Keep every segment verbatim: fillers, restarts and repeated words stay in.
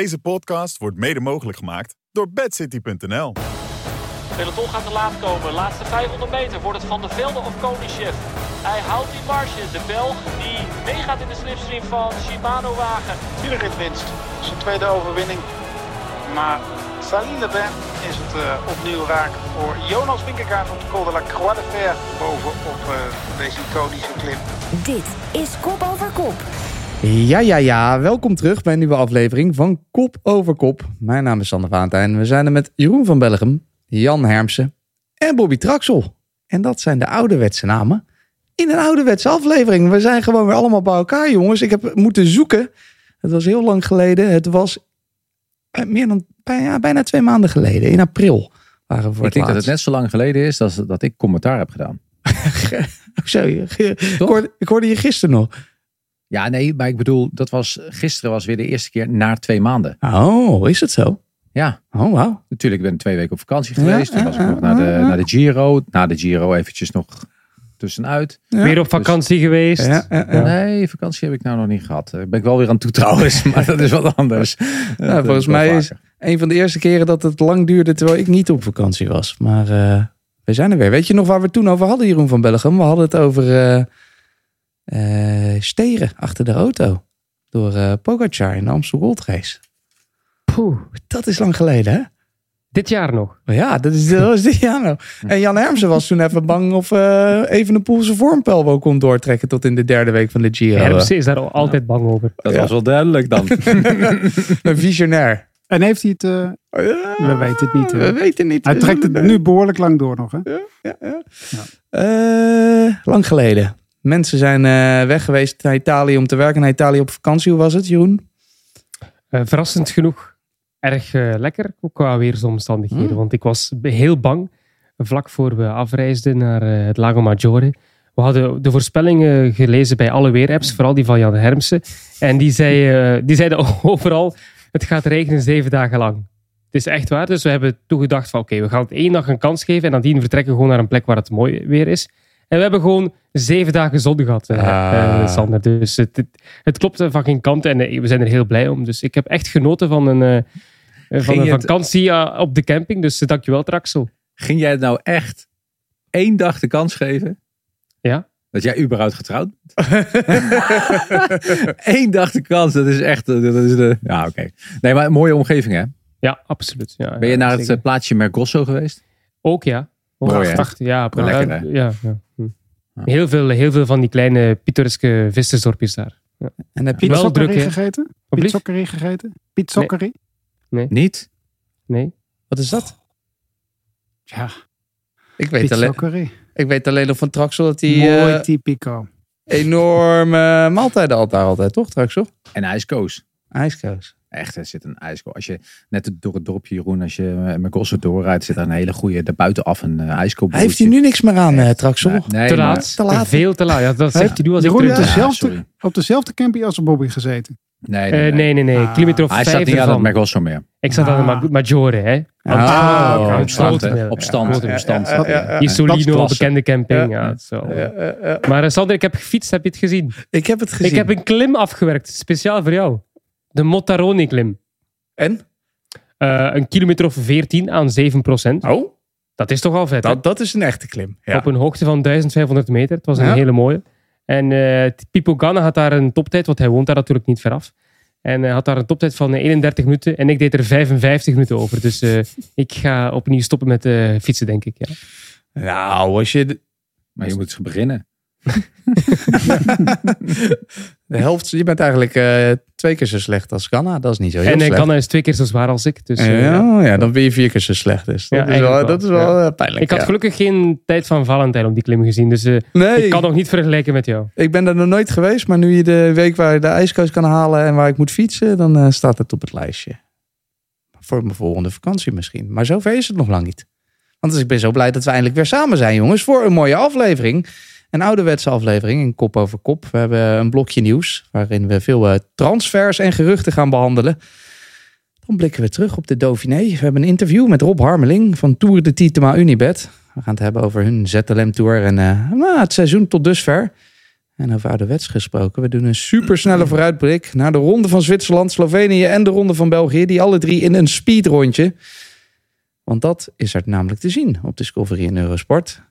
Deze podcast wordt mede mogelijk gemaakt door bed city punt n l. Peloton gaat te laat komen. Laatste vijfhonderd meter. Wordt het Van der Velde of Koningschef? Hij houdt die marge. De Belg die meegaat in de slipstream van Shimano-wagen. Tuurlijk winst. Zijn tweede overwinning. Maar Saint-Lambert is het uh, opnieuw raak voor Jonas Vingegaard op de Col de la Croix de Fer. Bovenop uh, deze iconische klim. Dit is Kop Over Kop. Ja, ja, ja. Welkom terug bij een nieuwe aflevering van Kop Over Kop. Mijn naam is Sander Valentijn en we zijn er met Jeroen Vanbelleghem, Jan Hermsen en Bobbie Traksel. En dat zijn de ouderwetse namen in een ouderwetse aflevering. We zijn gewoon weer allemaal bij elkaar, jongens. Ik heb moeten zoeken. Het was heel lang geleden. Het was meer dan bijna, bijna twee maanden geleden. In april waren we voor het laatst. Ik denk dat het net zo lang geleden is dat, dat ik commentaar heb gedaan. Sorry, ik, hoorde, ik hoorde je gisteren nog. Ja, nee, maar ik bedoel, dat was, gisteren was weer de eerste keer na twee maanden. Oh, is het zo? Ja, oh, wow. Natuurlijk, ik ben twee weken op vakantie geweest. Ja, Toen was ja, ik nog ja, naar, de, ja. naar de Giro. Na de Giro eventjes nog tussenuit. Ja. Weer op vakantie dus, geweest. Ja, ja, ja. Nee, vakantie heb ik nou nog niet gehad. Daar ben ik wel weer aan toe trouwens, maar dat is wat anders. Nou, dat volgens mij is een van de eerste keren dat het lang duurde terwijl ik niet op vakantie was. Maar uh, we zijn er weer. Weet je nog waar we het toen over hadden, Jeroen Vanbelleghem? We hadden het over uh, uh, steren achter de auto door uh, Pogacar in de Amsterdam Gold Race. Poeh, dat is lang geleden, hè? Dit jaar nog. Ja, dat is, dat is dit jaar nog. En Jan Hermsen was toen even bang of uh, Evenepoel zijn vormpelbo kon doortrekken tot in de derde week van de Giro. Hermsen is daar altijd bang over. Dat ja. was wel duidelijk dan. Een visionair. En heeft hij het? Uh... Oh, ja, we weten het niet. Hè? We weten niet. Hij trekt het nu behoorlijk lang door nog, hè? Ja, ja, ja. Ja. Uh, lang geleden. Mensen zijn uh, weg geweest naar Italië om te werken. Naar Italië op vakantie. Hoe was het, Jeroen? Uh, verrassend genoeg. Erg uh, lekker, ook qua weersomstandigheden. Mm. Want ik was heel bang, vlak voor we afreisden naar uh, het Lago Maggiore. We hadden de voorspellingen gelezen bij alle weerapps, vooral die van Jan Hermsen. En die, zei, uh, die zeiden overal, het gaat regenen zeven dagen lang. Het is echt waar, dus we hebben toegedacht van oké, okay, we gaan het één dag een kans geven. En nadien vertrekken we gewoon naar een plek waar het mooi weer is. En we hebben gewoon zeven dagen zon gehad, uh, ah. Sander. Dus het, het, het klopt van geen kant en uh, we zijn er heel blij om. Dus ik heb echt genoten van een... Uh, Van een vakantie het... op de camping, dus dankjewel Traksel. Ging jij het nou echt één dag de kans geven? Ja. Dat jij überhaupt getrouwd bent? Eén dag de kans, dat is echt... Dat is de... Ja, oké. Okay. Nee, maar een mooie omgeving, hè? Ja, absoluut. Ja, ben je naar zeker. het plaatsje Mergosso geweest? Ook, ja. Prachtig, ja. ja, lekker, ja, ja. Hm. Ah. Heel, veel, heel veel van die kleine pittoreske vissersdorpjes daar. Ja. En heb je pizzoccherie gegeten? Pizzoccherie gegeten? Pizzoccherie? Nee. Niet? Nee. Wat is dat? Ja. Ik weet, alleen, ik weet alleen nog van Traksel dat hij... Mooi uh, typico. Enorme maaltijden altijd, altijd, toch Traksel? En ijskoos. Ijskoos. Echt, er zit een ijskoos. Als je net door het dorpje, Jeroen, als je met Gossel doorrijdt, zit er een hele goede, daar buitenaf een uh, ijskoos. Heeft hij nu niks meer aan, uh, Traksel? Nee, nee, te laat. Te laat. Veel te laat. Ja, dat zegt hij nu als Jeroen, ik terug. Dezelfde, op dezelfde camping als Bobbie gezeten. Nee, nee, nee. Uh, nee, nee, nee. Ah. Kilometer of hij vijf zat niet aan het Mergosso meer. Ik zat ah. aan de Maggiore, hè. Ah, oh, op stand. Op, op stand. Ja, stand. Ja, ja, ja. Isolino, bekende camping. Ja. Ja, zo. Ja, ja, ja. Maar uh, Sander, ik heb gefietst. Heb je het gezien? Ik heb het gezien. Ik heb een klim afgewerkt. Speciaal voor jou. De Mottaroni-klim. En? Uh, een kilometer of veertien aan zeven procent. Oh. Dat is toch al vet, dat, dat is een echte klim. Ja. Op een hoogte van vijftienhonderd meter. Het was een ja. hele mooie. En uh, Pippo Ganna had daar een toptijd, want hij woont daar natuurlijk niet ver af. En hij uh, had daar een toptijd van eenendertig minuten en ik deed er vijfenvijftig minuten over. Dus uh, ik ga opnieuw stoppen met uh, fietsen, denk ik. Ja. Nou, als je... De... Maar je moet beginnen. De helft, je bent eigenlijk uh, twee keer zo slecht als Ganna. Dat is niet zo heel en, slecht. En Ganna is twee keer zo zwaar als ik. Dus, uh, ja, ja, dan ben je vier keer zo slecht. Dus dat, ja, is wel, dat is wel ja. pijnlijk. Ik had ja. gelukkig geen tijd van Valentijn op die klim gezien. Dus uh, nee, ik kan nog niet vergelijken met jou. Ik ben er nog nooit geweest. Maar nu je de week waar je de ijskoos kan halen en waar ik moet fietsen, dan uh, staat het op het lijstje. Voor mijn volgende vakantie misschien. Maar zover is het nog lang niet. Want dus ik ben zo blij dat we eindelijk weer samen zijn, jongens. Voor een mooie aflevering. Een ouderwetse aflevering in Kop Over Kop. We hebben een blokje nieuws waarin we veel transfers en geruchten gaan behandelen. Dan blikken we terug op de Dauphiné. We hebben een interview met Rob Harmeling van Tour de Tietema Unibet. We gaan het hebben over hun Z L M Tour en uh, nou, het seizoen tot dusver. En over ouderwets gesproken, we doen een supersnelle vooruitblik naar de Ronde van Zwitserland, Slovenië en de Ronde van België. Die alle drie in een speedrondje. Want dat is er namelijk te zien op Discovery en Eurosport.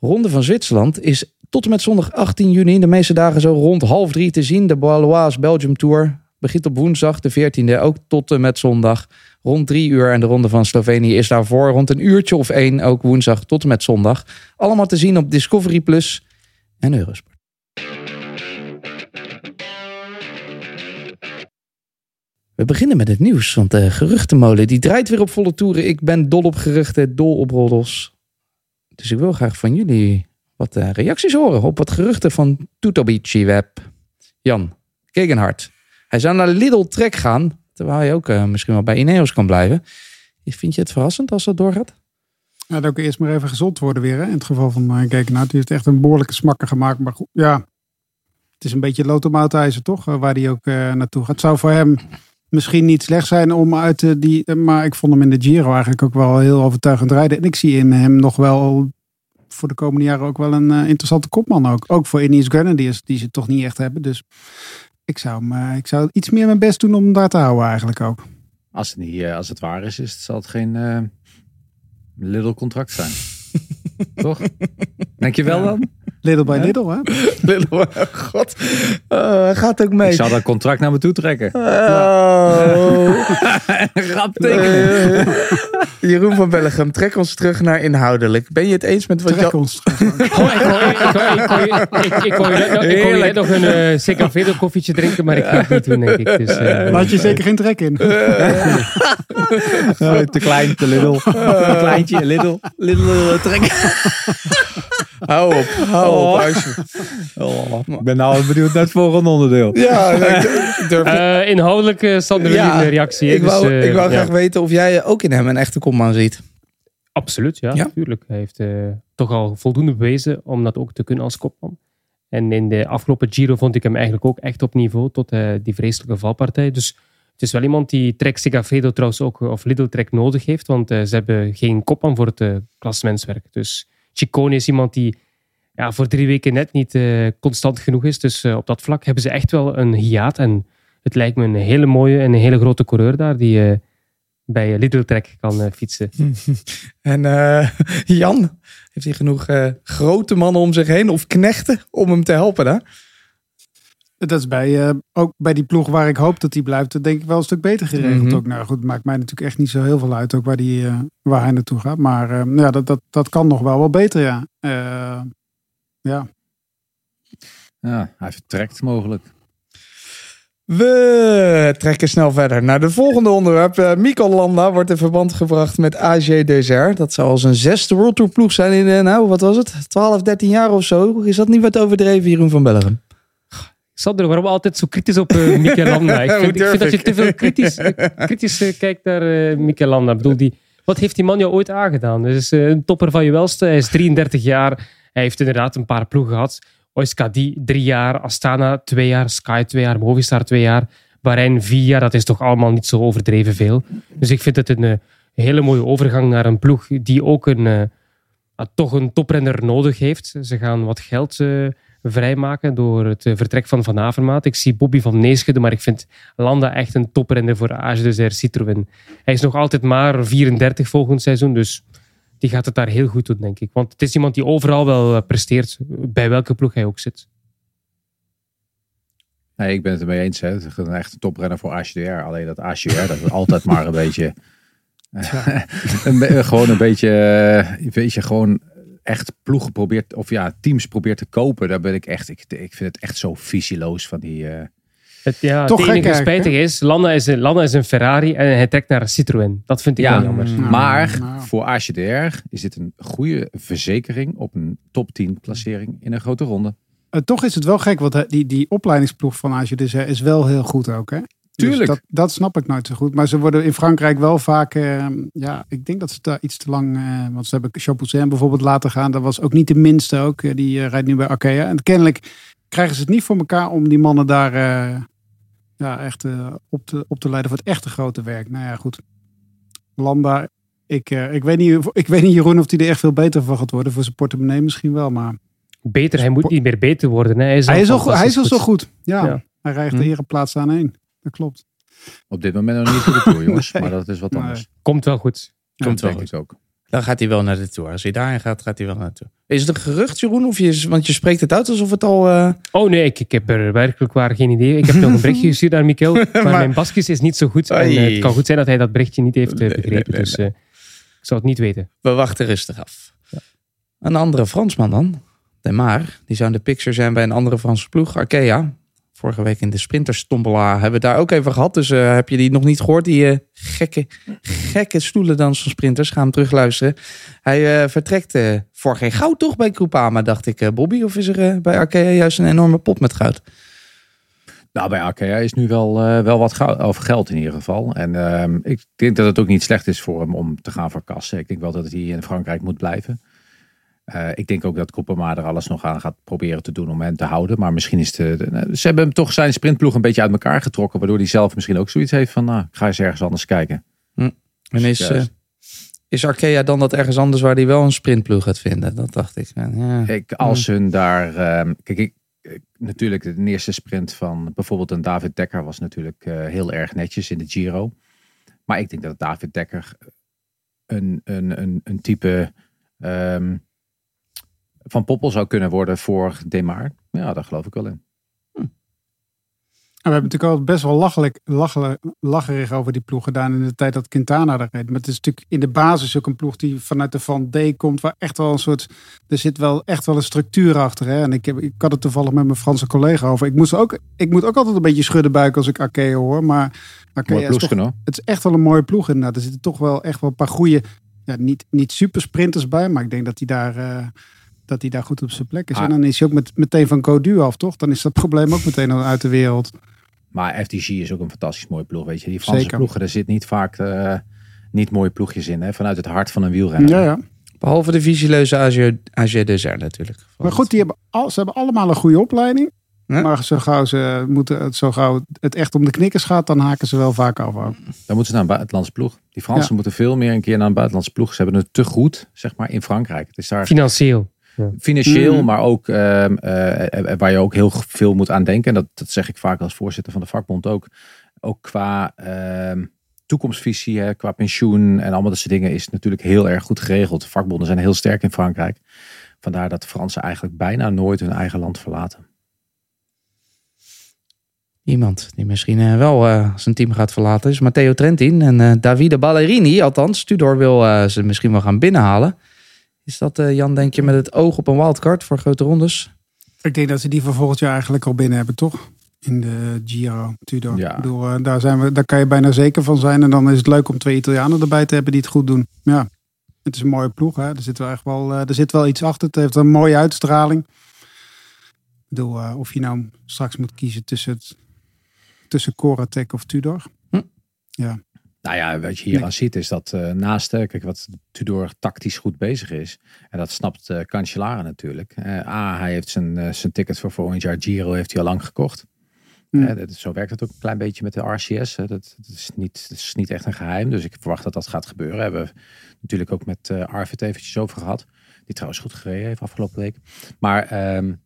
Ronde van Zwitserland is tot en met zondag achttien juni, de meeste dagen zo rond half drie te zien. De Baloise Belgium Tour begint op woensdag de veertiende, ook tot en met zondag rond drie uur. En de Ronde van Slovenië is daarvoor rond een uurtje of één, ook woensdag tot en met zondag. Allemaal te zien op Discovery Plus en Eurosport. We beginnen met het nieuws, want de geruchtenmolen die draait weer op volle toeren. Ik ben dol op geruchten, dol op roddels. Dus ik wil graag van jullie wat reacties horen op wat geruchten van Tutobici-web. Jan, Kegenhard. Hij zou naar Lidl Trek gaan, terwijl hij ook uh, misschien wel bij Ineos kan blijven. Vind je het verrassend als dat doorgaat? Ja, dat ook eerst maar even gezond worden weer. Hè? In het geval van uh, Kegenhard, die heeft echt een behoorlijke smakker gemaakt. Maar goed, ja, het is een beetje loodemaatijzer toch, uh, waar hij ook uh, naartoe gaat. Het zou voor hem misschien niet slecht zijn om uit uh, die... Uh, maar ik vond hem in de Giro eigenlijk ook wel heel overtuigend rijden. En ik zie in hem nog wel voor de komende jaren ook wel een uh, interessante kopman. Ook, ook voor Ineos Grenadiers, die ze toch niet echt hebben. Dus ik zou, hem, ik zou iets meer mijn best doen om hem daar te houden eigenlijk ook. Als het, niet, als het waar is, is het, zal het geen uh, Lidl contract zijn. Toch? Denk je wel ja. Dan? Lidl bij ja. Lidl, hè? Lidl, god. Uh, gaat ook mee. Ik zou dat contract naar me toe trekken. Uh, oh. Rap tekenen. Uh, Jeroen Vanbelleghem, trek ons terug naar inhoudelijk. Ben je het eens met wat... Trek jou... ons terug. Oh, ik hoor je net nog een uh, Secavelo koffietje drinken, maar ik ga het niet doen, denk ik. Dus, uh, laat je zeker geen trek in. Uh, oh, te klein, te Lidl. Uh, Kleintje, Lidl. Lidl, uh, trek. Hou op, hou oh. op, alsjeblieft. Oh, ik ben nou benieuwd naar het volgende onderdeel. Ja, durf uh, inhoudelijk uh, stond er ja, een reactie. Ik wou, dus, uh, ik wou ja. graag weten of jij ook in hem een echte kopman ziet. Absoluut, ja, natuurlijk. Ja? Hij heeft uh, toch al voldoende bewezen om dat ook te kunnen als kopman. En in de afgelopen Giro vond ik hem eigenlijk ook echt op niveau tot uh, die vreselijke valpartij. Dus het is wel iemand die Trek Segafredo trouwens ook, of Lidl Trek nodig heeft, want uh, ze hebben geen kopman voor het uh, klassementswerk. Dus Ciccone is iemand die ja, voor drie weken net niet uh, constant genoeg is. Dus uh, op dat vlak hebben ze echt wel een hiaat. En het lijkt me een hele mooie en een hele grote coureur daar die uh, bij Lidl Trek kan uh, fietsen. En uh, Jan, heeft hij genoeg uh, grote mannen om zich heen of knechten om hem te helpen daar? Dat is bij, uh, ook bij die ploeg waar ik hoop dat hij blijft, dat denk ik wel een stuk beter geregeld. Mm-hmm. Ook. Nou goed, het maakt mij natuurlijk echt niet zo heel veel uit ook waar, die, uh, waar hij naartoe gaat. Maar uh, ja, dat, dat, dat kan nog wel wel beter, ja. Uh, ja. ja. Hij vertrekt mogelijk. We trekken snel verder naar de volgende onderwerp. Uh, Mikel Landa wordt in verband gebracht met A G twee R. Dat zou als een zesde World Tour ploeg zijn in, uh, nou, wat was het? twaalf, dertien jaar of zo. Is dat niet wat overdreven, Jeroen Vanbelleghem? Sander, waarom altijd zo kritisch op uh, Mikel Landa? Ik vind, ik vind dat je te veel kritisch, uh, kritisch uh, kijkt naar uh, Mikel Landa. Ik bedoel, die, wat heeft die man jou ooit aangedaan? Hij is uh, een topper van je welste. Hij is drieëndertig jaar. Hij heeft inderdaad een paar ploegen gehad. Euskadi, drie jaar. Astana, twee jaar. Sky, twee jaar. Movistar, twee jaar. Bahrein, vier jaar. Dat is toch allemaal niet zo overdreven veel. Dus ik vind het een uh, hele mooie overgang naar een ploeg die ook een, uh, uh, toch een toprenner nodig heeft. Ze gaan wat geld... Uh, vrijmaken door het vertrek van Van Avermaat. Ik zie Bobby van Neeschede, maar ik vind Landa echt een toprenner voor A G twee R Citroën. Hij is nog altijd maar vierendertig volgend seizoen, dus die gaat het daar heel goed doen, denk ik. Want het is iemand die overal wel presteert, bij welke ploeg hij ook zit. Nee, ik ben het ermee eens. Hè. Het is echt een toprenner voor A G twee R. Alleen dat A G twee R, dat is altijd maar een beetje... Ja. een be- gewoon een beetje... Een beetje gewoon... echt ploegen probeert, of ja, teams probeert te kopen, daar ben ik echt, ik, ik vind het echt zo visieloos van die... Uh... Het, ja, Toch het enige kijken, spijtig is Landa, is, Landa is een Ferrari en hij trekt naar Citroën. Dat vind ik ja, wel jammer. Mm, maar nou. Voor A G twee R is dit een goede verzekering op een top tien placering in een grote ronde. Uh, toch is het wel gek, want die, die opleidingsploeg van A G twee R is wel heel goed ook, hè? Tuurlijk. Dus dat, dat snap ik nooit zo goed. Maar ze worden in Frankrijk wel vaak... Uh, ja, ik denk dat ze daar iets te lang... Uh, want ze hebben Chapoussin bijvoorbeeld laten gaan. Dat was ook niet de minste ook. Uh, die uh, rijdt nu bij Arkéa. En kennelijk krijgen ze het niet voor elkaar om die mannen daar uh, ja, echt uh, op, te, op te leiden voor het echte grote werk. Nou ja, goed. Landa, ik, uh, ik, weet niet, ik weet niet Jeroen of hij er echt veel beter van gaat worden. Voor zijn portemonnee misschien wel, maar... beter. Hij moet niet meer beter worden. Hè. Hij is, hij is, al, al, hij is al zo goed. Ja, ja. Hij rijgt de ereplaats aan één. Dat klopt. Op dit moment nog niet voor de Tour, jongens. Nee. Maar dat is wat anders. Nee. Komt wel goed. Komt ja, wel goed ook. Dan gaat hij wel naar de Tour. Als hij daarin gaat, gaat hij wel naar de Tour. Is het een gerucht, Jeroen? Of je, want je spreekt het uit alsof het al... Uh... Oh nee, ik, ik heb er werkelijk waar geen idee. Ik heb nog een berichtje gestuurd aan Mikel. Maar, maar mijn Baskisch is niet zo goed. En, uh, het kan goed zijn dat hij dat berichtje niet heeft uh, begrepen. Nee, nee, dus uh, nee. ik zou het niet weten. We wachten rustig af. Ja. Een andere Fransman dan. De Maar. Die zou in de picture zijn bij een andere Franse ploeg. Arkéa. Vorige week in de sprinterstombola hebben we het daar ook even gehad. Dus uh, heb je die nog niet gehoord? Die uh, gekke, gekke stoelendans van sprinters. Ga hem terugluisteren. Hij uh, vertrekt uh, voor geen goud toch bij Groupama, dacht ik. Uh, Bobbie, of is er uh, bij Arkea juist een enorme pot met goud? Nou, bij Arkea is nu wel, uh, wel wat goud, of geld in ieder geval. En uh, ik denk dat het ook niet slecht is voor hem om te gaan verkassen. Ik denk wel dat hij in Frankrijk moet blijven. Uh, ik denk ook dat Groupama er alles nog aan gaat proberen te doen om hem te houden. Maar misschien is de, de, ze hebben hem toch zijn sprintploeg een beetje uit elkaar getrokken. Waardoor hij zelf misschien ook zoiets heeft van, nou, ik ga eens ergens anders kijken. Hm. En is, uh, is Arkea dan dat ergens anders waar hij wel een sprintploeg gaat vinden? Dat dacht ik. Ja. Kijk, als hun daar... Uh, kijk, ik, natuurlijk de eerste sprint van bijvoorbeeld een David Dekker was natuurlijk uh, heel erg netjes in de Giro. Maar ik denk dat David Dekker een, een, een, een type... Um, Van Poppel zou kunnen worden voor De Maar. Ja, daar geloof ik wel in. Hm. We hebben natuurlijk al best wel lachelijk, lachelijk, lacherig over die ploeg gedaan in de tijd dat Quintana er reed. Maar het is natuurlijk in de basis ook een ploeg die vanuit de Van D komt. Waar echt wel een soort, er zit wel echt wel een structuur achter. Hè? En ik, heb, ik had het toevallig met mijn Franse collega over. Ik, moest ook, ik moet ook altijd een beetje schudden buik als ik Arkea hoor. Maar Arkea is toch, het is echt wel een mooie ploeg inderdaad. Er zitten toch wel echt wel een paar goede, ja, niet, niet super sprinters bij. Maar ik denk dat die daar... Uh, dat hij daar goed op zijn plek is. Ah. En dan is hij ook met, meteen van Codu af, toch? Dan is dat probleem ook meteen uit de wereld. Maar F D G is ook een fantastisch mooie ploeg, weet je. Die Franse Zeker. ploegen, daar zit niet vaak uh, niet mooie ploegjes in, hè? Vanuit het hart van een wielrenner. Ja, ja. Behalve de visieleuze A G twee R natuurlijk. Maar goed, die hebben al, ze hebben allemaal een goede opleiding. Ja. Maar zo gauw, ze moeten, zo gauw het echt om de knikkers gaat, dan haken ze wel vaak af. Dan moeten ze naar een buitenlandse ploeg. Die Fransen ja. moeten veel meer een keer naar een buitenlandse ploeg. Ze hebben het te goed, zeg maar, in Frankrijk. Het is daar... Financieel. Ja. Financieel, mm. maar ook uh, uh, waar je ook heel veel moet aan denken. En dat, dat zeg ik vaak als voorzitter van de vakbond ook. Ook qua uh, toekomstvisie, hè, qua pensioen en allemaal dat soort dingen is natuurlijk heel erg goed geregeld. Vakbonden zijn heel sterk in Frankrijk. Vandaar dat de Fransen eigenlijk bijna nooit hun eigen land verlaten. Iemand die misschien uh, wel uh, zijn team gaat verlaten is Matteo Trentin. En uh, Davide Ballerini, althans, Tudor wil uh, ze misschien wel gaan binnenhalen. Is dat, uh, Jan, denk je, met het oog op een wildcard voor grote rondes? Ik denk dat ze die voor volgend jaar eigenlijk al binnen hebben, toch? In de Giro, Tudor. Ja. Ik bedoel, uh, daar, zijn we, daar kan je bijna zeker van zijn. En dan is het leuk om twee Italianen erbij te hebben die het goed doen. Ja, het is een mooie ploeg. Hè? Er zit wel, echt wel, uh, er zit wel iets achter. Het heeft een mooie uitstraling. Ik bedoel, uh, of je nou straks moet kiezen tussen, het, tussen Coratec of Tudor. Hm? Ja. Nou ja, wat je hier nee. aan ziet is dat uh, naast, kijk wat Tudor tactisch goed bezig is. En dat snapt uh, Cancellara natuurlijk. Uh, A, hij heeft zijn, uh, zijn ticket voor volgend jaar Giro heeft hij al lang gekocht. Mm. Uh, dat, zo werkt het ook een klein beetje met de R C S. Uh, dat, dat, is niet, dat is niet echt een geheim. Dus ik verwacht dat dat gaat gebeuren. Daar hebben we natuurlijk ook met uh, Arvid eventjes over gehad. Die trouwens goed gereden heeft afgelopen week. Maar... Um,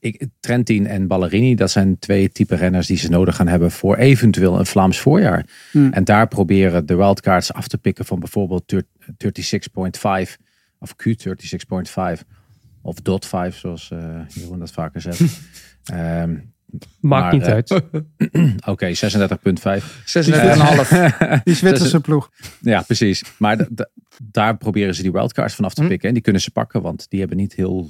Ik, Trentin en Ballerini, dat zijn twee type renners die ze nodig gaan hebben voor eventueel een Vlaams voorjaar. Mm. En daar proberen de wildcards af te pikken van bijvoorbeeld drieëndertig komma vijf of Q drieëndertig komma vijf of dot vijf, zoals uh, Jeroen dat vaker zegt. um, Maakt maar, niet uh, uit. Oké, okay, zesendertig komma vijf. zesendertig komma vijf. Die Zwitserse ploeg. Ja, precies. Maar d- d- daar proberen ze die wildcards van af te pikken. Mm. En die kunnen ze pakken, want die hebben niet heel...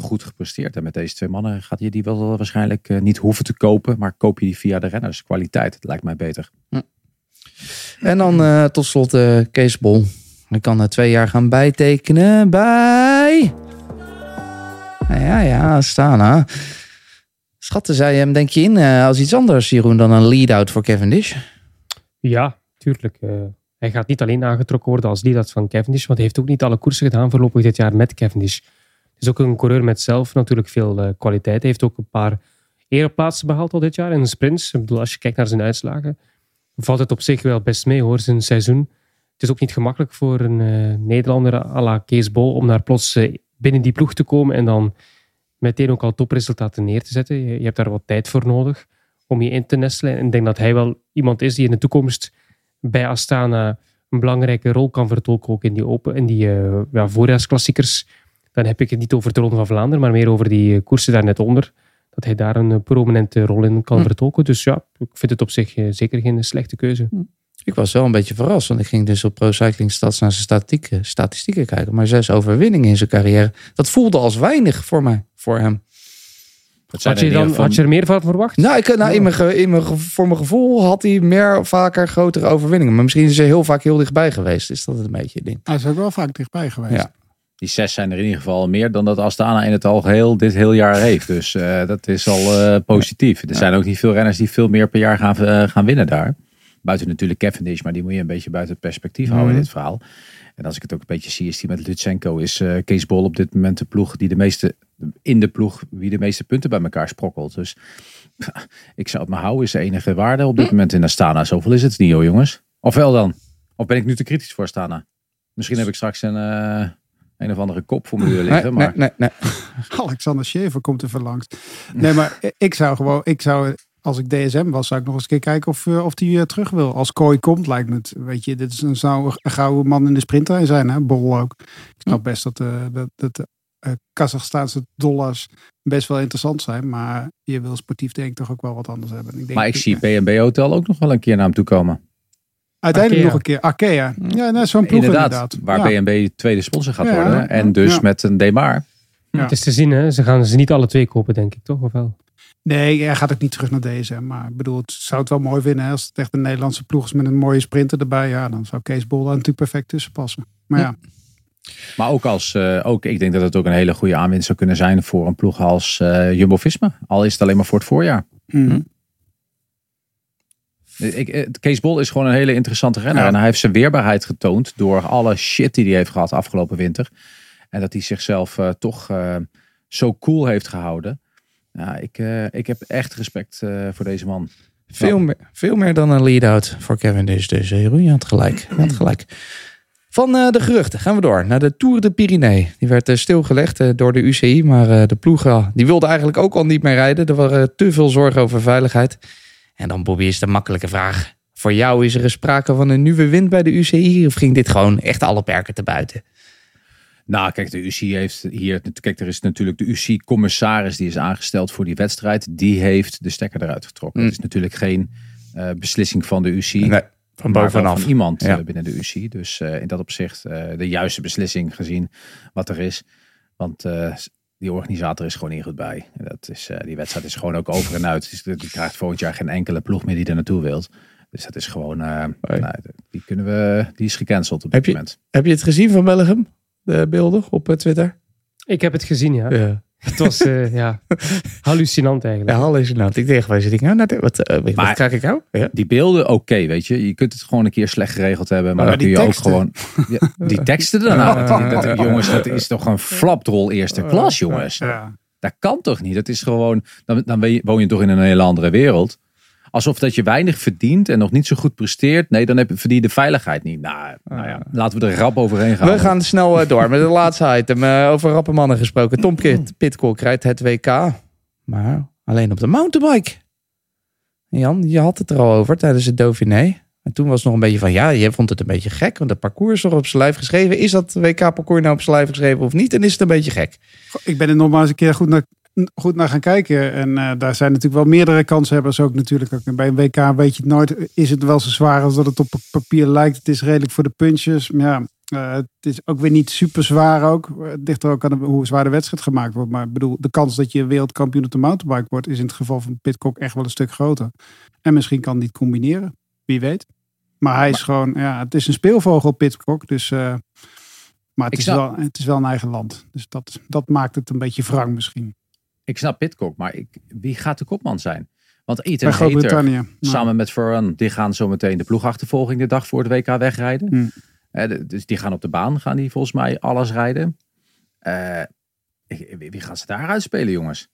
goed gepresteerd. En met deze twee mannen gaat je die wel waarschijnlijk uh, niet hoeven te kopen, maar koop je die via de renners. Kwaliteit, dat lijkt mij beter. Ja. En dan uh, tot slot uh, Kees Bol. Hij kan er twee jaar gaan bijtekenen bij... Nou ja, ja, Astana. Schatten zij hem, denk je, in uh, als iets anders, Jeroen, dan een lead-out voor Cavendish? Ja, tuurlijk. Uh, hij gaat niet alleen aangetrokken worden als lead-out van Cavendish, want hij heeft ook niet alle koersen gedaan voorlopig dit jaar met Cavendish. Is ook een coureur met zelf natuurlijk veel uh, kwaliteit. Hij heeft ook een paar ereplaatsen behaald al dit jaar in de sprints. Ik bedoel, als je kijkt naar zijn uitslagen, valt het op zich wel best mee hoor, zijn seizoen. Het is ook niet gemakkelijk voor een uh, Nederlander à la Kees Bol om daar plots uh, binnen die ploeg te komen en dan meteen ook al topresultaten neer te zetten. Je hebt daar wat tijd voor nodig om je in te nestelen. En ik denk dat hij wel iemand is die in de toekomst bij Astana een belangrijke rol kan vertolken, ook in die, open, in die uh, ja, voorjaarsklassiekers. Dan heb ik het niet over de Ronde van Vlaanderen, maar meer over die koersen daar net onder. Dat hij daar een prominente rol in kan hm. vertolken. Dus ja, ik vind het op zich zeker geen slechte keuze. Hm. Ik was wel een beetje verrast, want ik ging dus op Pro Cycling Stats naar zijn statistieken kijken. Maar zes overwinningen in zijn carrière, dat voelde als weinig voor mij, voor hem. Had je, dan, van... had je er meer van verwacht? Nou, ik, nou in mijn, in mijn, voor mijn gevoel had hij meer, vaker, grotere overwinningen. Maar misschien is hij heel vaak heel dichtbij geweest. Is dat een beetje het ding? Hij is ook wel vaak dichtbij geweest. Ja. Die zes zijn er in ieder geval meer dan dat Astana in het algeheel dit heel jaar heeft. Dus uh, dat is al uh, positief. Er zijn ook niet veel renners die veel meer per jaar gaan, uh, gaan winnen daar. Buiten natuurlijk Cavendish, maar die moet je een beetje buiten het perspectief mm-hmm. houden in dit verhaal. En als ik het ook een beetje zie, is die met Lutsenko, is uh, Kees Bol op dit moment de ploeg die de meeste, in de ploeg, wie de meeste punten bij elkaar sprokkelt. Dus ik zou het maar houden, is de enige waarde op dit moment in Astana. Zoveel is het niet, hoor, jongens. Ofwel dan. Of ben ik nu te kritisch voor Astana? Misschien heb ik straks een... Uh, een of andere kop voor me liggen. Nee, maar... nee, nee, nee. Alexander Schäfer komt er van langs. Nee, maar ik zou gewoon... Ik zou, als ik D S M was, zou ik nog eens een keer kijken of, of die terug wil. Als Kooi komt, lijkt me het. Weet je, dit is een, zou een gouden man in de sprintlijn zijn. Hè? Bol ook. Ik snap best dat de, dat, dat de uh, Kazachstaanse dollars best wel interessant zijn. Maar je wil sportief denk ik toch ook wel wat anders hebben. Ik denk maar ik, ik zie P N B Hotel ook nog wel een keer naar hem toe komen. Uiteindelijk Arkéa. nog een keer. Arkéa. Ja, nou, zo'n ploeg inderdaad. inderdaad. Waar ja. B N B tweede sponsor gaat ja, worden. Ja, ja. En dus ja. met een Demar. Ja. Het is te zien, hè? Ze gaan ze niet alle twee kopen, denk ik, toch? Of wel? Nee, hij gaat ook niet terug naar deze. Maar ik bedoel, het zou het wel mooi vinden. Hè? Als het echt een Nederlandse ploeg is met een mooie sprinter erbij. Ja, dan zou Kees Bol daar natuurlijk perfect tussen passen. Maar ja. ja. Maar ook als, uh, ook, ik denk dat het ook een hele goede aanwinst zou kunnen zijn voor een ploeg als uh, Jumbo Visma. Al is het alleen maar voor het voorjaar. Mm-hmm. Ik, Kees Bol is gewoon een hele interessante renner. Ja. En hij heeft zijn weerbaarheid getoond door alle shit die hij heeft gehad afgelopen winter. En dat hij zichzelf uh, toch uh, zo cool heeft gehouden. Ja, ik, uh, ik heb echt respect uh, voor deze man. Veel, ja. meer, veel meer dan een lead-out voor Cavendish. Dus Jeroen, je had gelijk. Je had gelijk. Van uh, de geruchten gaan we door naar de Tour de Pyrénées. Die werd uh, stilgelegd uh, door de U C I. Maar uh, de ploegen uh, die wilden eigenlijk ook al niet meer rijden. Er waren uh, te veel zorgen over veiligheid. En dan, Bobbie, is de makkelijke vraag. Voor jou, is er sprake van een nieuwe wind bij de U C I? Of ging dit gewoon echt alle perken te buiten? Nou, kijk, de U C I heeft hier... Kijk, er is natuurlijk de U C I-commissaris die is aangesteld voor die wedstrijd. Die heeft de stekker eruit getrokken. Het mm. is natuurlijk geen uh, beslissing van de U C I. Nee, van bovenaf. Van iemand ja. binnen de U C I. Dus uh, in dat opzicht uh, de juiste beslissing gezien wat er is. Want... Uh, Die organisator is gewoon niet goed bij. Dat is, uh, die wedstrijd is gewoon ook over en uit. Dus die krijgt volgend jaar geen enkele ploeg meer die er naartoe wilt. Dus dat is gewoon... Uh, hey. nou, die, kunnen we, die is gecanceld op dit heb je, moment. Heb je het gezien van Belleghem? De beelden op Twitter? Ik heb het gezien, ja. ja. Het was uh, ja, hallucinant eigenlijk. Ja, hallucinant. Ik dacht, wij zitten nou, nou, wat, uh, wat krijg ik nou? Ja. Die beelden, oké, okay, weet je. Je kunt het gewoon een keer slecht geregeld hebben. Maar, maar dan kun je teksten. ook gewoon... Ja, die teksten daarna. Uh, dat, dat, jongens, dat is toch een flapdrol eerste klas, jongens. Uh, uh, uh. Dat kan toch niet? Dat is gewoon... Dan, dan woon je toch in een hele andere wereld. Alsof dat je weinig verdient en nog niet zo goed presteert. Nee, dan heb je, verdien je de veiligheid niet. Nou, nou ja, laten we er rap overheen gaan. We gaan snel door met de laatste item. Over rappe mannen gesproken. Tom Pidcock rijdt het W K. Maar alleen op de mountainbike. Jan, je had het er al over tijdens het Dauphiné. En toen was het nog een beetje van... Ja, je vond het een beetje gek. Want het parcours is toch op zijn lijf geschreven. Is dat W K-parcours nou op zijn lijf geschreven of niet? En is het een beetje gek? Ik ben er nog maar eens een keer goed naar... goed naar gaan kijken. En uh, daar zijn natuurlijk wel meerdere kanshebbers ook natuurlijk. Ook. En bij een W K weet je het nooit. Is het wel zo zwaar als dat het op papier lijkt? Het is redelijk voor de punches. Maar ja, uh, het is ook weer niet super zwaar ook. Het ligt er ook aan de, hoe zwaar de wedstrijd gemaakt wordt. Maar ik bedoel, de kans dat je wereldkampioen op de mountainbike wordt... is in het geval van Pidcock echt wel een stuk groter. En misschien kan hij het combineren. Wie weet. Maar hij is maar... gewoon... ja, het is een speelvogel, Pidcock. Dus... Uh, maar het is, wel, het is wel een eigen land. Dus dat, dat maakt het een beetje wrang misschien. Ik snap Pidcock, maar ik, wie gaat de kopman zijn? Want Ethan Hayter samen met Varane, die gaan zometeen de ploegachtervolging de dag voor het W K wegrijden. Hmm. Uh, dus die gaan op de baan, gaan die volgens mij alles rijden. Uh, wie, wie gaan ze daar uitspelen, jongens?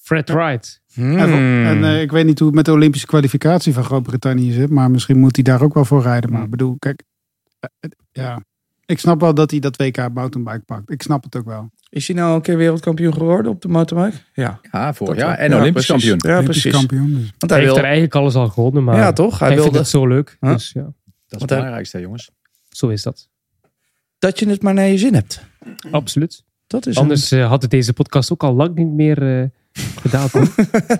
Fred Wright. Hmm. En uh, ik weet niet hoe het met de Olympische kwalificatie van Groot-Brittannië zit, maar misschien moet hij daar ook wel voor rijden. Maar ik bedoel, kijk, uh, uh, ja... Ik snap wel dat hij dat W K mountainbike pakt. Ik snap het ook wel. Is hij nou een keer wereldkampioen geworden op de mountainbike? Ja, ja vorig jaar. En ja, Olympisch kampioen. Ja, Olympisch precies. Kampioen, dus. Want hij, hij wil... heeft er eigenlijk alles al gewonnen. Maar ja, toch? Hij, hij wilde... vindt het zo leuk. Huh? Dus, ja. Dat is Want het belangrijkste, hij... jongens. Zo is dat. Dat je het maar naar je zin hebt. Absoluut. Dat is Anders een... had het deze podcast ook al lang niet meer uh, gedaan.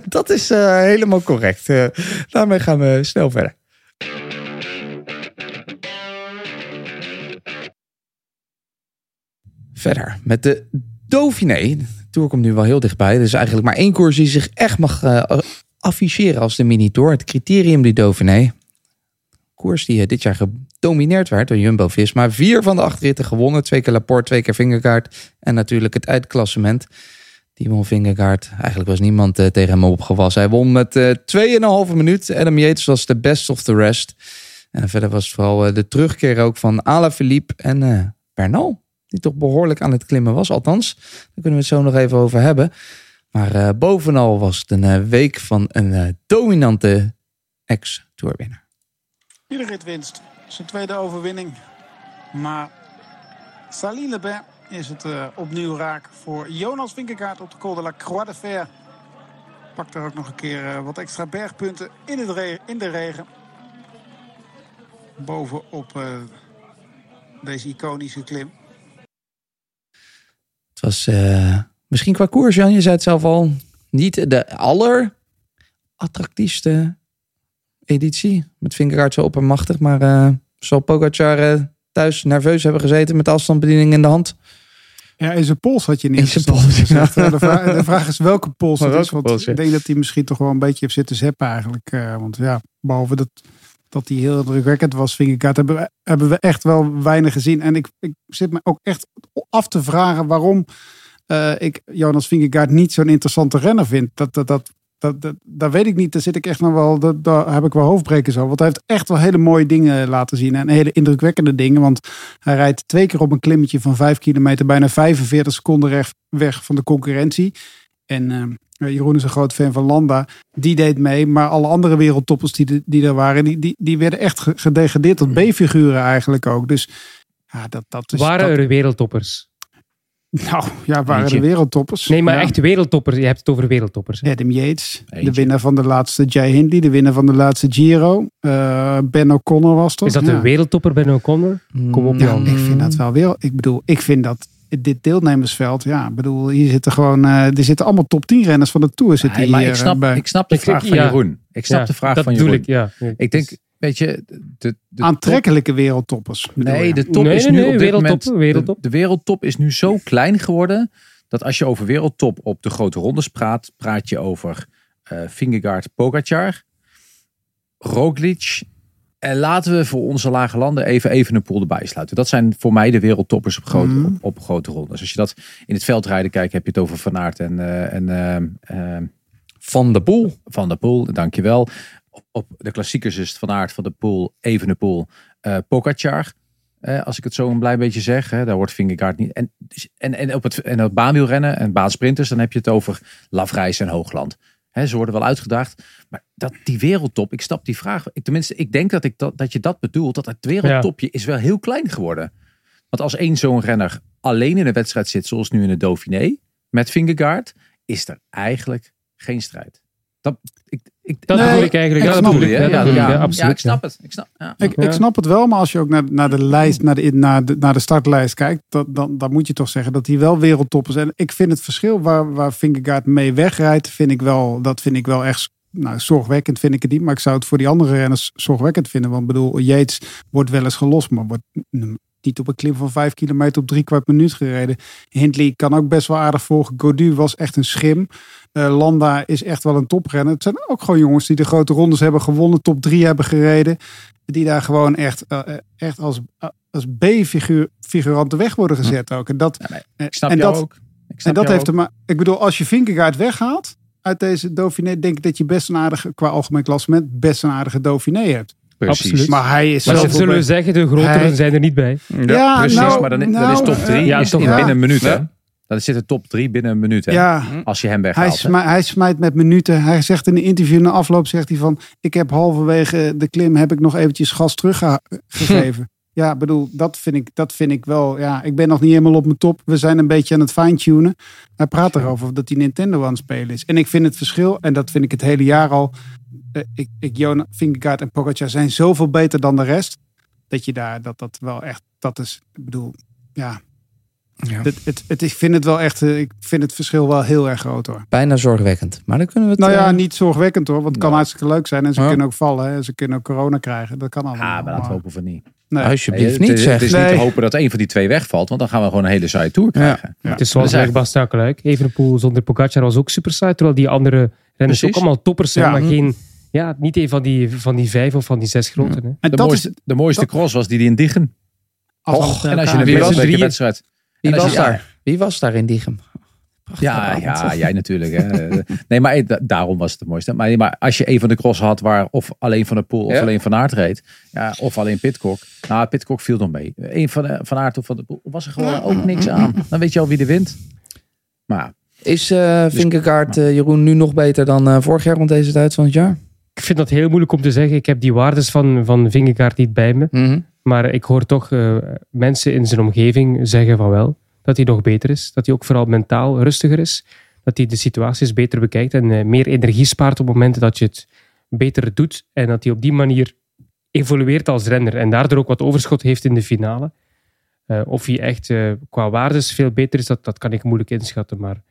Dat is uh, helemaal correct. Uh, daarmee gaan we snel verder. Verder met de Dauphiné. De Tour komt nu wel heel dichtbij. Er is eigenlijk maar één koers die zich echt mag uh, afficheren als de mini-tour. Het criterium die Dauphiné. Koers die uh, dit jaar gedomineerd werd door Jumbo Visma. Vier van de acht ritten gewonnen. Twee keer Laporte, twee keer Vingegaard. En natuurlijk het uitklassement. Die won Vingegaard. Eigenlijk was niemand uh, tegen hem opgewassen. Hij won met uh, twee komma vijf minuut. Adam Yates was de best of the rest. En verder was het vooral uh, de terugkeer ook van Alaphilippe en uh, Bernal. Die toch behoorlijk aan het klimmen was. Althans, daar kunnen we het zo nog even over hebben. Maar uh, bovenal was het een uh, week van een uh, dominante ex-tourwinnaar. Iedere rit winst. Zijn tweede overwinning. Maar Salie-les-Bains is het uh, opnieuw raak voor Jonas Vingegaard op de Col de la Croix de Fer. Pakt er ook nog een keer uh, wat extra bergpunten in, het re- in de regen. Bovenop uh, deze iconische klim. Het was uh, misschien qua koers, Jan, je zei het zelf al, niet de allerattractiefste editie. Met Vingegaard zo oppermachtig, maar uh, zal Pogacar uh, thuis nerveus hebben gezeten met de afstandsbediening in de hand? Ja, in zijn pols had je niet. In zijn pols, ja. de, vraag, de vraag is welke pols het is, want pols, ja. Ik denk dat hij misschien toch wel een beetje heeft zitten zeppen eigenlijk. Uh, want ja, behalve dat... dat die heel drukwekkend was, Vingegaard, hebben we, hebben we echt wel weinig gezien. En ik, ik zit me ook echt af te vragen waarom uh, ik Jonas Vingegaard niet zo'n interessante renner vind. Dat, dat, dat, dat, dat, dat weet ik niet. Daar zit ik echt nog wel, dat, daar heb ik wel hoofdbrekers over. Want hij heeft echt wel hele mooie dingen laten zien. En hele indrukwekkende dingen. Want hij rijdt twee keer op een klimmetje van vijf kilometer, bijna vijfenveertig seconden weg van de concurrentie. En... Uh, Jeroen is een groot fan van Landa. Die deed mee, maar alle andere wereldtoppers die, de, die er waren... Die, die, die werden echt gedegradeerd tot B-figuren eigenlijk ook. Dus ja, dat, dat is... Waren dat... er wereldtoppers? Nou, ja, waren Eentje. er wereldtoppers. Nee, maar ja. Echt wereldtoppers. Je hebt het over wereldtoppers. Hè? Adam Yates, Eentje. de winnaar van de laatste Jai Hindley. De winnaar van de laatste Giro. Uh, Ben O'Connor was toch? Is dat ja. een wereldtopper, Ben O'Connor? Kom op, Jan. Ja, ik vind dat wel weer... Ik bedoel, ik vind dat... Dit deelnemersveld, ja, ik bedoel, hier zitten gewoon, uh, er zitten allemaal top tien renners van de Tour. Zitten nee, hier, maar ik snap, uh, bij. Ik snap de ik vraag ik, van ja. Jeroen. Ik snap ja, de vraag dat van Jeroen. Ik, ja. Ja, ik denk, weet je, de, de aantrekkelijke wereldtoppers. Nee, je. de top nee, is nee, nu nee, op dit moment. Wereldtop. De, de wereldtop is nu zo klein geworden dat als je over wereldtop op de grote rondes praat, praat je over uh, Vingegaard, Pogacar, Roglic. En laten we voor onze lage landen even Evenepoel erbij sluiten. Dat zijn voor mij de wereldtoppers op grote, mm. op, op grote rondes. Als je dat in het veldrijden kijkt, heb je het over Van Aert en... Uh, en uh, Van der Poel. Van der Poel, dankjewel. Op, op de klassiekers is het Van Aert, Van der Poel, Evenepoel, uh, Pogacar. Uh, als ik het zo een blij beetje zeg. Hè, daar wordt Vingegaard niet... En, en, en op het, en op baanwielrennen en baansprinters, dan heb je het over Lafrijs en Hoogland. He, ze worden wel uitgedaagd. Maar dat die wereldtop, ik snap die vraag. Ik, tenminste, ik denk dat, ik dat, dat je dat bedoelt. Dat het wereldtopje ja. is wel heel klein geworden. Want als één zo'n renner alleen in een wedstrijd zit. Zoals nu in de Dauphiné. Met Vingegaard. Is er eigenlijk geen strijd. Dat ik, ik, dat nee, bedoel ik eigenlijk. Ik dat bedoel je. Ja, ja, ja, ja, ja, ja, ik snap het. Ik snap, ja. ik, ik snap het wel. Maar als je ook naar, naar, de, lijst, naar, de, naar, de, naar de startlijst kijkt. Dat, dan, dan moet je toch zeggen dat die wel wereldtoppers zijn. En ik vind het verschil waar, waar Vingegaard mee wegrijdt. Vind ik wel, dat vind ik wel echt... Nou, zorgwekkend vind ik het niet, maar ik zou het voor die andere renners zorgwekkend vinden. Want ik bedoel, Yates wordt wel eens gelost, maar wordt niet op een klim van vijf kilometer op drie kwart minuut gereden. Hindley kan ook best wel aardig volgen. Gaudu was echt een schim. Uh, Landa is echt wel een toprenner. Het zijn ook gewoon jongens die de grote rondes hebben gewonnen, top drie hebben gereden. Die daar gewoon echt, uh, echt als, uh, als B-figuranten weg worden gezet ook. En dat, ja, nee, ik snap en jou dat, ook. Ik snap en dat heeft er maar. Ik bedoel, als je Vingegaard weghaalt uit deze Dauphiné, denk ik dat je best een aardige, qua algemeen klassement, best een aardige Dauphiné hebt. Precies. Absoluut. Maar hij is maar zo zullen we zeggen, de groteren hij... zijn er niet bij. Ja, ja precies. Nou, maar dan, dan nou, is top drie uh, ja, is in ja. binnen een minuut. Hè? Dan zit de top drie binnen een minuut. Hè? Ja. Als je hem weghaalt. Hij, sma- hij smijt met minuten. Hij zegt in een interview na afloop, zegt hij van, ik heb halverwege de klim heb ik nog eventjes gas teruggegeven. Ja, bedoel, dat vind ik, dat vind ik wel. Ja, ik ben nog niet helemaal op mijn top. We zijn een beetje aan het fine-tunen. Hij praat erover dat hij Nintendo aan het spelen is. En ik vind het verschil, en dat vind ik het hele jaar al. Uh, ik, ik, Jonas, Vingegaard en Pogacar zijn zoveel beter dan de rest. Dat je daar, dat dat wel echt, dat is, ik bedoel, ja. Ja. Het, het, het, ik vind het wel echt, ik vind het verschil wel heel erg groot hoor. Bijna zorgwekkend. Maar dan kunnen we het... Nou ja, uh... niet zorgwekkend hoor, want het nou. kan hartstikke leuk zijn. En ze oh. kunnen ook vallen, hè. Ze kunnen ook corona krijgen. Dat kan allemaal. Ah, maar laten we hopen van niet. Nee. Alsjeblieft nee, niet, zeg. Het is nee. niet te hopen dat een van die twee wegvalt, want dan gaan we gewoon een hele saaie tour krijgen. Ja. Ja. Het is zoals eigenlijk Bas Takelijk. Evenepoel zonder Pogacar was ook super saai, terwijl die andere renners Precies. ook allemaal toppers zijn, ja. maar geen... Ja, niet een van die, van die vijf of van die zes groten. Ja. Hè. En de, dat mooiste, is, de mooiste dat... cross was die, die in Diegem. Och, en als je een wedstrijd... Wie was, je, daar? Ja. Wie was daar in Diegem? Ja, ja, jij natuurlijk. Hè. Nee, maar daarom was het het mooiste. Maar, maar als je een van de crossen had waar of alleen Van der Poel of ja. alleen Van Aert reed. Ja, of alleen Pidcock. Nou, Pidcock viel nog mee. Eén van, van Aert of Van der Poel was er gewoon ook niks aan. Dan weet je al wie er wint. Maar is uh, Vingegaard uh, Jeroen nu nog beter dan uh, vorig jaar rond deze tijd van het jaar? Ik vind dat heel moeilijk om te zeggen. Ik heb die waardes van, van Vingegaard niet bij me. Mm-hmm. Maar ik hoor toch uh, mensen in zijn omgeving zeggen van wel. Dat hij nog beter is. Dat hij ook vooral mentaal rustiger is. Dat hij de situaties beter bekijkt. En uh, meer energie spaart op momenten dat je het beter doet. En dat hij op die manier evolueert als renner. En daardoor ook wat overschot heeft in de finale. Uh, of hij echt uh, qua waardes veel beter is. Dat, dat kan ik moeilijk inschatten. Maar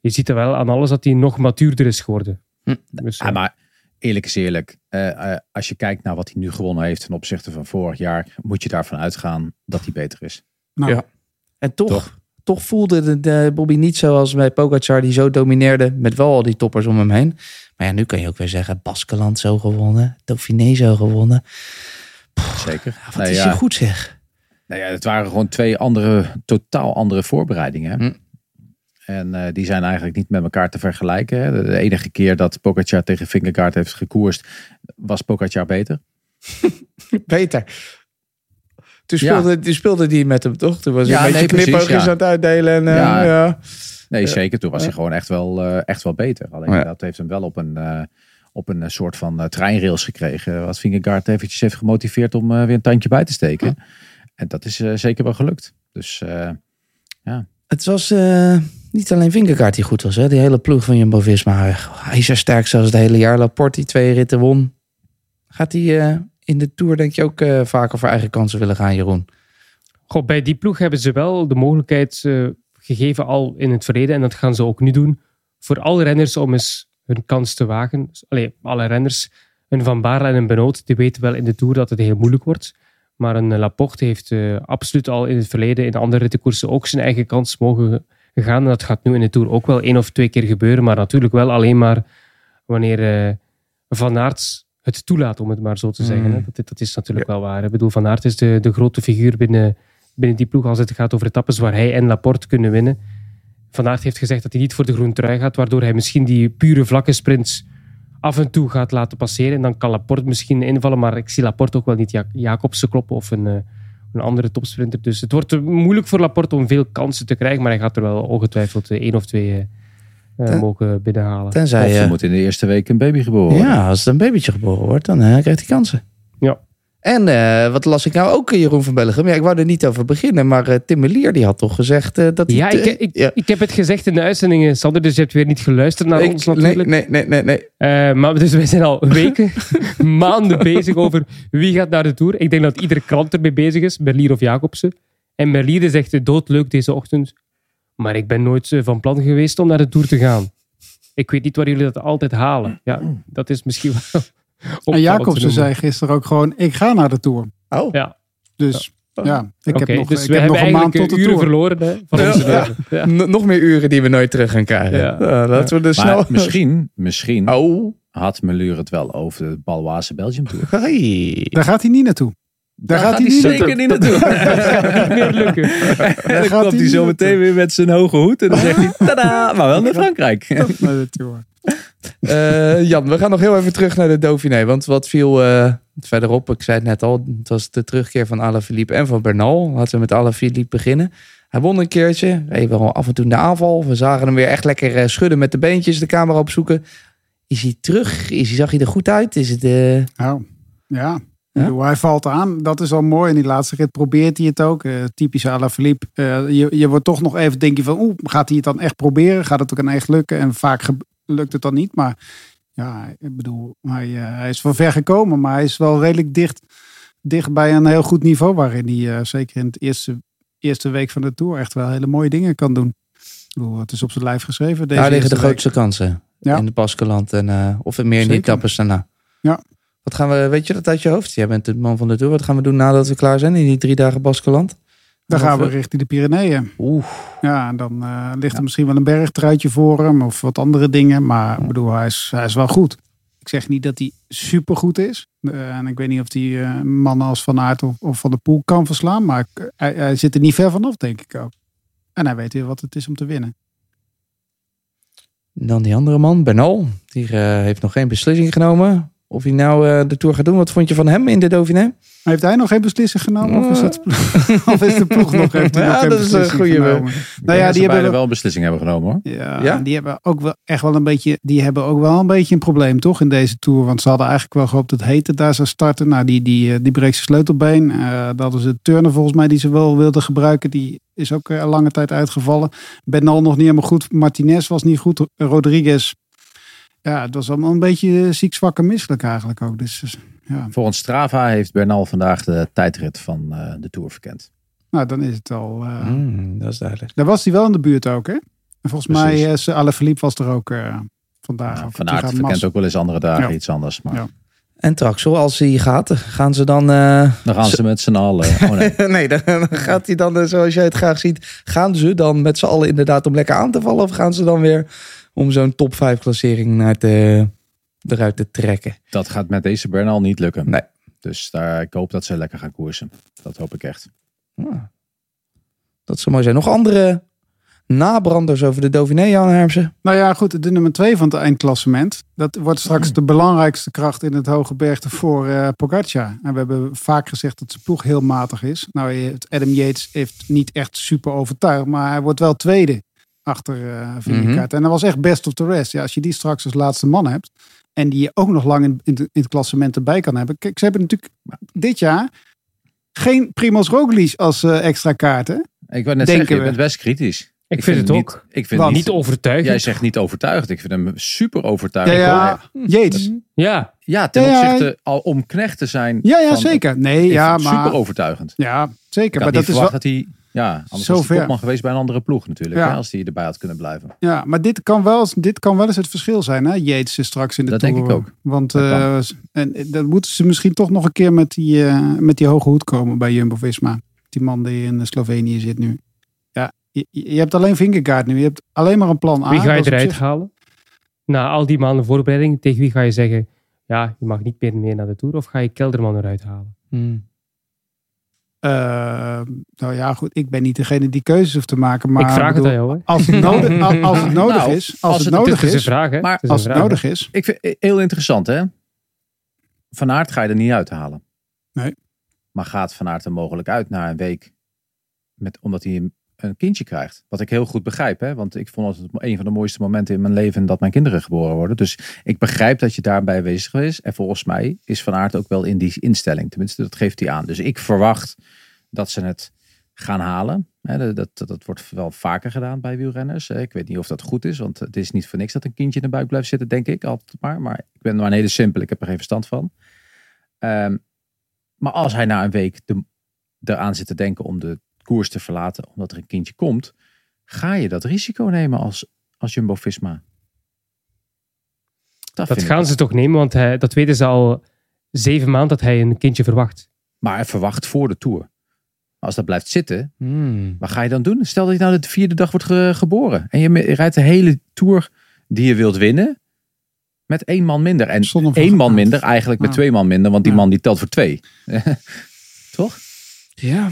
je ziet er wel aan alles dat hij nog matuurder is geworden. Hm. Dus, uh, ah, maar... Eerlijk is eerlijk, uh, uh, als je kijkt naar wat hij nu gewonnen heeft ten opzichte van vorig jaar, moet je daarvan uitgaan dat hij beter is. Nou, ja. En toch, toch. toch voelde de, de Bobbie niet zoals bij Pogacar, die zo domineerde met wel al die toppers om hem heen. Maar ja, nu kan je ook weer zeggen, Baskeland zo gewonnen, Dauphiné zo gewonnen. Pff, Zeker. Ja, wat nou, is ja. je goed zeg. Nou ja, het waren gewoon twee andere, totaal andere voorbereidingen. Hè? Hm. En uh, die zijn eigenlijk niet met elkaar te vergelijken. Hè. De enige keer dat Pogacar tegen Vingegaard heeft gekoerst, was Pogacar beter. beter. Toen speelde, ja. die speelde die met hem, toch? Toen was hij ja, een nee, beetje knipoogjes ja. aan het uitdelen. En, ja. Uh, ja. Nee, zeker. Toen was hij gewoon echt wel, uh, echt wel beter. Alleen ja. dat heeft hem wel op een, uh, op een soort van uh, treinrails gekregen. Wat Vingegaard eventjes heeft gemotiveerd om uh, weer een tandje bij te steken. Ja. En dat is uh, zeker wel gelukt. Dus uh, ja. Het was... Uh... Niet alleen Vingegaard die goed was, hè? Die hele ploeg van Jumbo Visma. Hij is er sterk zelfs het hele jaar. Laporte die twee ritten won. Gaat hij uh, in de Tour denk je ook uh, vaker voor eigen kansen willen gaan, Jeroen? Goh, bij die ploeg hebben ze wel de mogelijkheid uh, gegeven al in het verleden. En dat gaan ze ook nu doen. Voor alle renners om eens hun kans te wagen. Allee, alle renners. Een Van Baarle en een Benoot, die weten wel in de Tour dat het heel moeilijk wordt. Maar een Laporte heeft uh, absoluut al in het verleden in andere rittenkoersen ook zijn eigen kans mogen gegaan. En dat gaat nu in de Tour ook wel één of twee keer gebeuren. Maar natuurlijk wel alleen maar wanneer uh, Van Aert het toelaat, om het maar zo te zeggen. Mm. Hè? Dat, dat is natuurlijk ja. wel waar. Ik bedoel, Van Aert is de, de grote figuur binnen, binnen die ploeg als het gaat over etappes waar hij en Laporte kunnen winnen. Van Aert heeft gezegd dat hij niet voor de groene trui gaat, waardoor hij misschien die pure vlakke sprints af en toe gaat laten passeren. En dan kan Laporte misschien invallen, maar ik zie Laporte ook wel niet ja- Jacobsen kloppen of een... Uh, Een andere topsprinter. Dus het wordt moeilijk voor Laporte om veel kansen te krijgen. Maar hij gaat er wel ongetwijfeld één of twee uh, Ten, mogen binnenhalen. Tenzij of je uh, moet in de eerste week een baby geboren worden. Ja, als er een babytje geboren wordt, dan uh, krijgt hij kansen. Ja. En uh, wat las ik nou ook, Jeroen Vanbelleghem? Ja, ik wou er niet over beginnen, maar uh, Tim Merlier die had toch gezegd uh, dat hij... Ja, ik, ik, ja. ik heb het gezegd in de uitzendingen, Sander, dus je hebt weer niet geluisterd naar ik, ons natuurlijk. Nee, nee, nee. nee. Uh, maar dus wij zijn al weken, maanden bezig over wie gaat naar de Tour. Ik denk dat iedere krant ermee bezig is, Merlier of Jacobsen. En Merlier zegt doodleuk deze ochtend, maar ik ben nooit van plan geweest om naar de Tour te gaan. Ik weet niet waar jullie dat altijd halen. Ja, dat is misschien wel... En Jacobsen zei gisteren ook gewoon, ik ga naar de Tour. Oh. Ja. Dus ja, ja ik okay, heb nog, dus ik we heb nog een maand tot de uren Tour. Verloren, hè, van ja, onze ja. Ja. Nog meer uren die we nooit terug gaan krijgen. Ja. Ja, laten ja. we dus snel... Misschien, misschien oh. had Merlier het wel over de Baloise Belgium Tour. Hey. Daar gaat hij niet naartoe. Daar, Daar gaat, gaat hij niet zeker niet naartoe. Dat gaat niet meer lukken. En dan klopt hij zo meteen weer met zijn hoge hoed. En dan zegt hij, tadaa, maar wel naar Frankrijk. Tot naar de Tour. Uh, Jan, we gaan nog heel even terug naar de Dauphiné. Want wat viel uh, verderop, ik zei het net al, het was de terugkeer van Alaphilippe en van Bernal. Laten we met Alaphilippe beginnen. Hij won een keertje, even af en toe in de aanval. We zagen hem weer echt lekker schudden met de beentjes, de camera opzoeken. Is hij terug? Is hij, zag hij er goed uit? Is het, uh... oh, ja, Ja? Bedoel, hij valt aan, dat is al mooi. In die laatste rit probeert hij het ook. Uh, typisch Alaphilippe. Uh, je, je wordt toch nog even, denk je van, oeh, gaat hij het dan echt proberen? Gaat het ook echt lukken? En vaak ge- lukt het dan niet. Maar ja, ik bedoel, hij, uh, hij is van ver gekomen. Maar hij is wel redelijk dicht, dicht bij een heel goed niveau. Waarin hij uh, zeker in het eerste, eerste week van de Tour echt wel hele mooie dingen kan doen. Ik bedoel, het is op zijn lijf geschreven. Deze Daar liggen de grootste week. kansen. Ja. In de Baskeland. En, uh, of meer zeker. In de etappes daarna. Ja. Wat gaan we, weet je dat uit je hoofd? Jij bent de man van de Tour. Wat gaan we doen nadat we klaar zijn in die drie dagen Baskeland? Dan gaan we richting de Pyreneeën. Oeh. Ja, en dan uh, ligt er ja. misschien wel een bergtruitje voor hem of wat andere dingen. Maar ik ja. bedoel, hij is, hij is wel goed. Ik zeg niet dat hij supergoed is. Uh, en ik weet niet of hij uh, mannen als Van Aert of, of Van der Poel kan verslaan. Maar uh, hij, hij zit er niet ver vanaf, denk ik ook. En hij weet weer wat het is om te winnen. Dan die andere man, Bernal. Die uh, heeft nog geen beslissing genomen. Of hij nou uh, de Tour gaat doen. Wat vond je van hem in de Dauphiné? Heeft hij nog geen beslissing genomen? Of is, dat, of is de ploeg nog heeft hij ja, nog geen dat beslissing is een goede genomen? Nou ja, die hebben wel een beslissing hebben genomen. Hoor. Ja, ja? Die hebben ook wel echt wel een beetje. Die hebben ook wel een beetje een probleem, toch? In deze Tour. Want ze hadden eigenlijk wel gehoopt dat Heten daar zou starten. Nou, die, die, die breekt zijn sleutelbeen. Uh, dat is de turner volgens mij die ze wel wilden gebruiken. Die is ook uh, lange tijd uitgevallen. Bernal nog niet helemaal goed. Martinez was niet goed. Rodriguez. Ja, het was allemaal een beetje ziek, zwak en misselijk eigenlijk ook. Dus, ja. Volgens Strava heeft Bernal vandaag de tijdrit van uh, de Tour verkend. Nou, dan is het al... Uh... Mm, dat is duidelijk. Daar was hij wel in de buurt ook, hè? En volgens Precies. mij, uh, Alaphilippe was er ook uh, vandaag. Ja, van Aert verkent mas... ook wel eens andere dagen ja. iets anders. Maar... Ja. En Traksel, als hij gaat, gaan ze dan... Uh... Dan gaan ze Z- met z'n allen. Oh, nee. nee, dan gaat hij dan, zoals jij het graag ziet... Gaan ze dan met z'n allen inderdaad om lekker aan te vallen? Of gaan ze dan weer... om zo'n top vijf klassering naar de, eruit te trekken. Dat gaat met deze Bernal niet lukken. Nee. Dus daar, ik hoop dat ze lekker gaan koersen. Dat hoop ik echt. Ja. Dat zou mooi zijn. Nog andere nabranders over de Dauphiné, Jan Hermsen? Nou ja, goed. De nummer twee van het eindklassement. Dat wordt straks oh. de belangrijkste kracht in het hoge bergte voor uh, Pogacar. En we hebben vaak gezegd dat zijn ploeg heel matig is. Nou, Adam Yates heeft niet echt super overtuigd. Maar hij wordt wel tweede. Achter uh, Vingegaard. Mm-hmm. En dat was echt best of the rest. Ja, als je die straks als laatste man hebt. En die je ook nog lang in, in, in het klassement erbij kan hebben. Kijk, ze hebben natuurlijk dit jaar geen Primož Roglič als uh, extra kaarten. Ik wou net zeggen, we. je bent best kritisch. Ik, ik vind, vind het ook. Niet, ik vind Want, niet overtuigend. Jij zegt niet overtuigend. Ik vind hem super overtuigend. Ja, ja. Jeets. Ja. Ja, ten ja, opzichte ja. al om knecht te zijn. Ja, ja van, zeker. Nee, ja, maar... Super overtuigend. Ja, zeker. Maar dat is wel... dat hij... Ja, anders was hij kopman geweest bij een andere ploeg natuurlijk. Ja. Hè, als hij erbij had kunnen blijven. Ja, maar dit kan wel, dit kan wel eens het verschil zijn. Hè? Yates is straks in de dat Tour. Dat denk ik ook. Want dat, uh, en, dat moeten ze misschien toch nog een keer met die, uh, met die hoge hoed komen bij Jumbo Visma. Die man die in Slovenië zit nu. Ja, je, je hebt alleen Vingegaard nu. Je hebt alleen maar een plan A. Wie ga je eruit zich... halen? Na al die maanden voorbereiding, tegen wie ga je zeggen... Ja, je mag niet meer mee naar de Tour. Of ga je Kelderman eruit halen? Hmm. Uh, nou ja, goed. Ik ben niet degene die keuzes hoeft te maken. Maar ik vraag bedoel, het aan jou. Hè? Als het nodig, als, als het nodig nou, is. Als, als het, het nodig is. Is vraag, maar het is als vraag, het nodig hè? Is. Ik vind het heel interessant, hè? Van Aert ga je er niet uithalen. Nee. Maar gaat Van Aert er mogelijk uit na een week? Met, omdat hij een kindje krijgt. Wat ik heel goed begrijp, hè? Want ik vond het een van de mooiste momenten in mijn leven dat mijn kinderen geboren worden. Dus ik begrijp dat je daarbij bezig is. En volgens mij is Van Aert ook wel in die instelling. Tenminste, dat geeft hij aan. Dus ik verwacht dat ze het gaan halen. Dat, dat, dat wordt wel vaker gedaan bij wielrenners. Ik weet niet of dat goed is, want het is niet voor niks dat een kindje in de buik blijft zitten, denk ik. Altijd maar. Maar ik ben maar een hele simpel. Ik heb er geen verstand van. Um, maar als hij na een week de, eraan zit te denken om de koers te verlaten, omdat er een kindje komt, ga je dat risico nemen als, als Jumbo-Visma? Dat, dat gaan ze toch nemen, want hij, dat weten ze al zeven maanden dat hij een kindje verwacht. Maar hij verwacht voor de Tour. Als dat blijft zitten, hmm. wat ga je dan doen? Stel dat je nou de vierde dag wordt ge- geboren en je rijdt de hele Tour die je wilt winnen met één man minder. En één man minder eigenlijk met twee man minder, want die man die telt voor twee. Toch? Ja.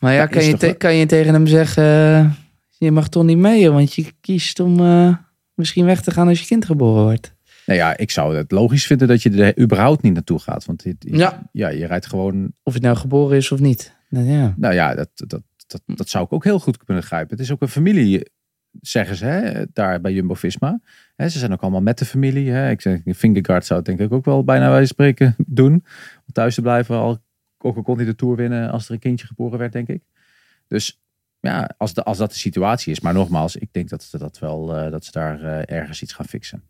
Maar ja, kan je, te, kan je tegen hem zeggen, uh, je mag toch niet mee, want je kiest om uh, misschien weg te gaan als je kind geboren wordt. Nou ja, ik zou het logisch vinden dat je er überhaupt niet naartoe gaat. Want je, je, ja. Ja, je rijdt gewoon... Of het nou geboren is of niet. Nou ja, nou ja dat, dat, dat, dat zou ik ook heel goed kunnen begrijpen. Het is ook een familie zeggen ze, hè, daar bij Jumbo-Visma. Hè, ze zijn ook allemaal met de familie. Hè. Ik zeg, Vingegaard zou het denk ik ook wel bijna wij spreken doen. Om thuis te blijven, al, ook al kon hij de Tour winnen als er een kindje geboren werd, denk ik. Dus ja, als, de, als dat de situatie is. Maar nogmaals, ik denk dat ze, dat wel, uh, dat ze daar uh, ergens iets gaan fixen.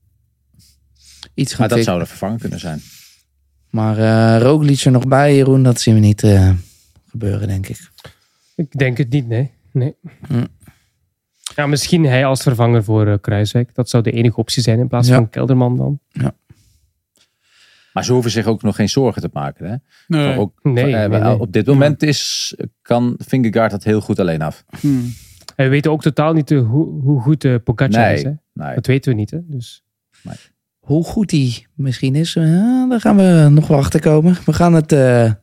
Iets gaan maar dat fixen. Zou de vervanger kunnen zijn. Maar uh, Roglic er nog bij, Jeroen, dat zien we niet uh, gebeuren, denk ik. Ik denk het niet, nee. nee. Mm. Ja, misschien hij als vervanger voor uh, Kruijswijk. Dat zou de enige optie zijn in plaats ja. van Kelderman dan. Ja. Maar ze hoeven zich ook nog geen zorgen te maken. Hè? Nee. Ook, nee, eh, nee, nee. Op dit moment is, kan Vingegaard dat heel goed alleen af. Hmm. En we weten ook totaal niet uh, hoe, hoe goed uh, Pogacar nee, is. Hè? Nee. Dat weten we niet. Hè? Dus. Nee. Hoe goed hij misschien is, uh, daar gaan we nog wel achter komen. We gaan het uh, in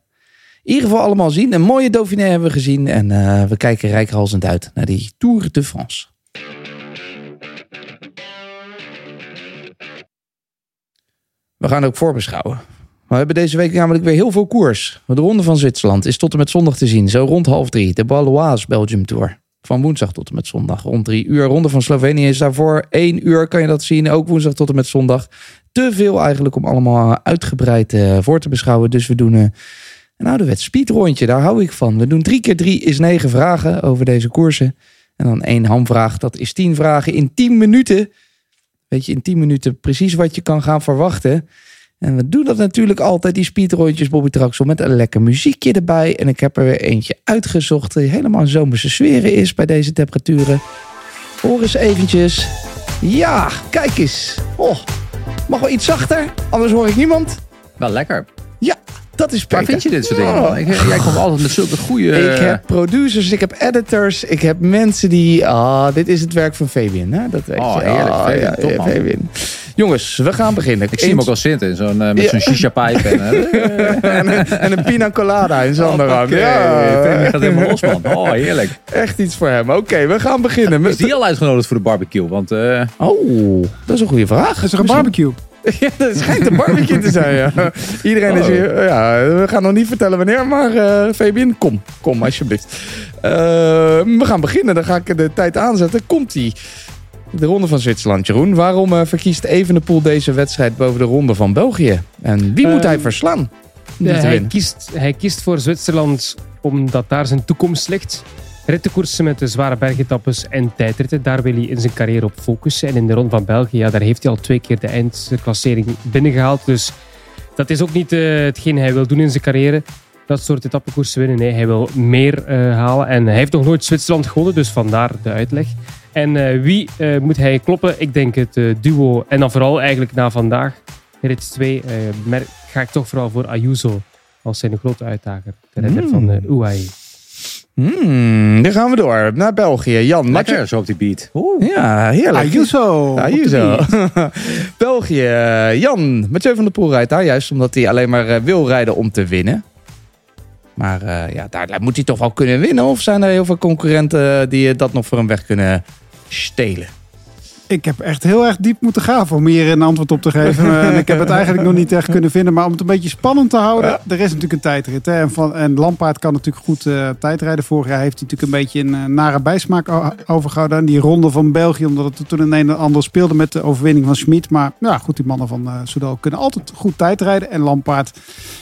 ieder geval allemaal zien. Een mooie Dauphiné hebben we gezien. En uh, we kijken reikhalzend uit naar die Tour de France. We gaan ook voorbeschouwen. We hebben deze week namelijk weer heel veel koers. De Ronde van Zwitserland is tot en met zondag te zien. Zo rond half drie. De Baloise Belgium Tour. Van woensdag tot en met zondag. Rond drie uur. Ronde van Slovenië is daarvoor. Eén uur kan je dat zien. Ook woensdag tot en met zondag. Te veel eigenlijk om allemaal uitgebreid uh, voor te beschouwen. Dus we doen uh, een ouderwets speedrondje. Daar hou ik van. We doen drie keer drie is negen vragen over deze koersen. En dan één hamvraag. Dat is tien vragen in tien minuten. Weet je, in tien minuten precies wat je kan gaan verwachten. En we doen dat natuurlijk altijd, die speedrondjes, Bobbie Traksel, met een lekker muziekje erbij. En ik heb er weer eentje uitgezocht die helemaal een zomerse sfeer is bij deze temperaturen. Hoor eens eventjes. Ja, kijk eens. Oh, mag wel iets zachter, anders hoor ik niemand. Wel lekker. Ja, dat is perfect. Waar vind je dit soort dingen? Oh. Ik, jij komt altijd met zulke goede... Ik heb producers, ik heb editors, ik heb mensen die... Ah, dit is het werk van Fabian, hè? Dat weet je. Oh, heerlijk. Oh, Fabian, ja, top, man. Fabian. Jongens, we gaan beginnen. Ik Eens... zie hem ook al zitten in zo'n, uh, met ja. zo'n shisha-pijp. En, en, en een pina colada in zijn onderhang. Oh, ja, ja. Gaat helemaal los, man. Oh, heerlijk. Echt iets voor hem. Oké, okay, we gaan beginnen. Is die al uitgenodigd voor de barbecue? Want, uh... oh, dat is een goede vraag. Dat is er een barbecue? Ja, dat schijnt een barbecue te zijn, ja. Iedereen oh. is hier... Ja, we gaan nog niet vertellen wanneer, maar uh, Fabian, kom. Kom, alsjeblieft. Uh, we gaan beginnen. Dan ga ik de tijd aanzetten. Komt-ie. De Ronde van Zwitserland, Jeroen. Waarom uh, verkiest Evenepoel deze wedstrijd boven de Ronde van België? En wie moet um, hij verslaan? Uh, hij, kiest, hij kiest voor Zwitserland omdat daar zijn toekomst ligt. Rittenkoersen met de zware bergetappes en tijdritten. Daar wil hij in zijn carrière op focussen. En in de Ronde van België, ja, daar heeft hij al twee keer de eindklassering binnengehaald. Dus dat is ook niet uh, hetgeen hij wil doen in zijn carrière. Dat soort etappekoersen winnen. Nee, hij wil meer uh, halen. En hij heeft nog nooit Zwitserland gewonnen, dus vandaar de uitleg. En uh, wie uh, moet hij kloppen? Ik denk het uh, duo. En dan vooral eigenlijk na vandaag, rit twee, uh, mer- ga ik toch vooral voor Ayuso als zijn grote uitdager. De redder mm. van de U A E. Mm, dan gaan we door naar België. Jan, lekker je... zo op die beat. Oeh. Ja, heerlijk. Ayuso. Ayuso. België. Jan, Mathieu van der Poel rijdt daar juist omdat hij alleen maar wil rijden om te winnen. Maar uh, ja, daar moet hij toch wel kunnen winnen? Of zijn er heel veel concurrenten die dat nog voor hem weg kunnen stelen? Ik heb echt heel erg diep moeten graven om hier een antwoord op te geven. En ik heb het eigenlijk nog niet echt kunnen vinden. Maar om het een beetje spannend te houden, ja. Er is natuurlijk een tijdrit. Hè? En, van, en Lampaard kan natuurlijk goed uh, tijdrijden. Vorig jaar heeft hij natuurlijk een beetje een uh, nare bijsmaak o- overgehouden aan die Ronde van België. Omdat het toen een en ander speelde met de overwinning van Schmid. Maar ja, goed, die mannen van uh, Soudal kunnen altijd goed tijdrijden. En Lampaard,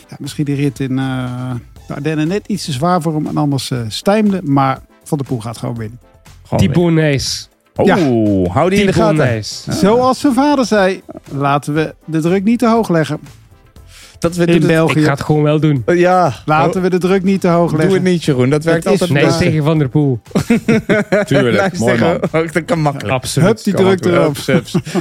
ja, misschien die rit in... Uh, De Ardennen net iets te zwaar voor hem en anders uh, stijmde. Maar Van der Poel gaat gewoon winnen. Thibaut Nys. Oh, ja. Hou die in de gaten. Ah. Zoals zijn vader zei, laten we de druk niet te hoog leggen. Dat we in België. Ik ga het gewoon wel doen. Uh, ja. Laten oh. we de druk niet te hoog leggen. Doe het niet, Jeroen. Dat werkt dat altijd. Nee, tegen Van der Poel. Tuurlijk. Mooi man. Dat kan makkelijk. Absoluut. Hup, die druk erop.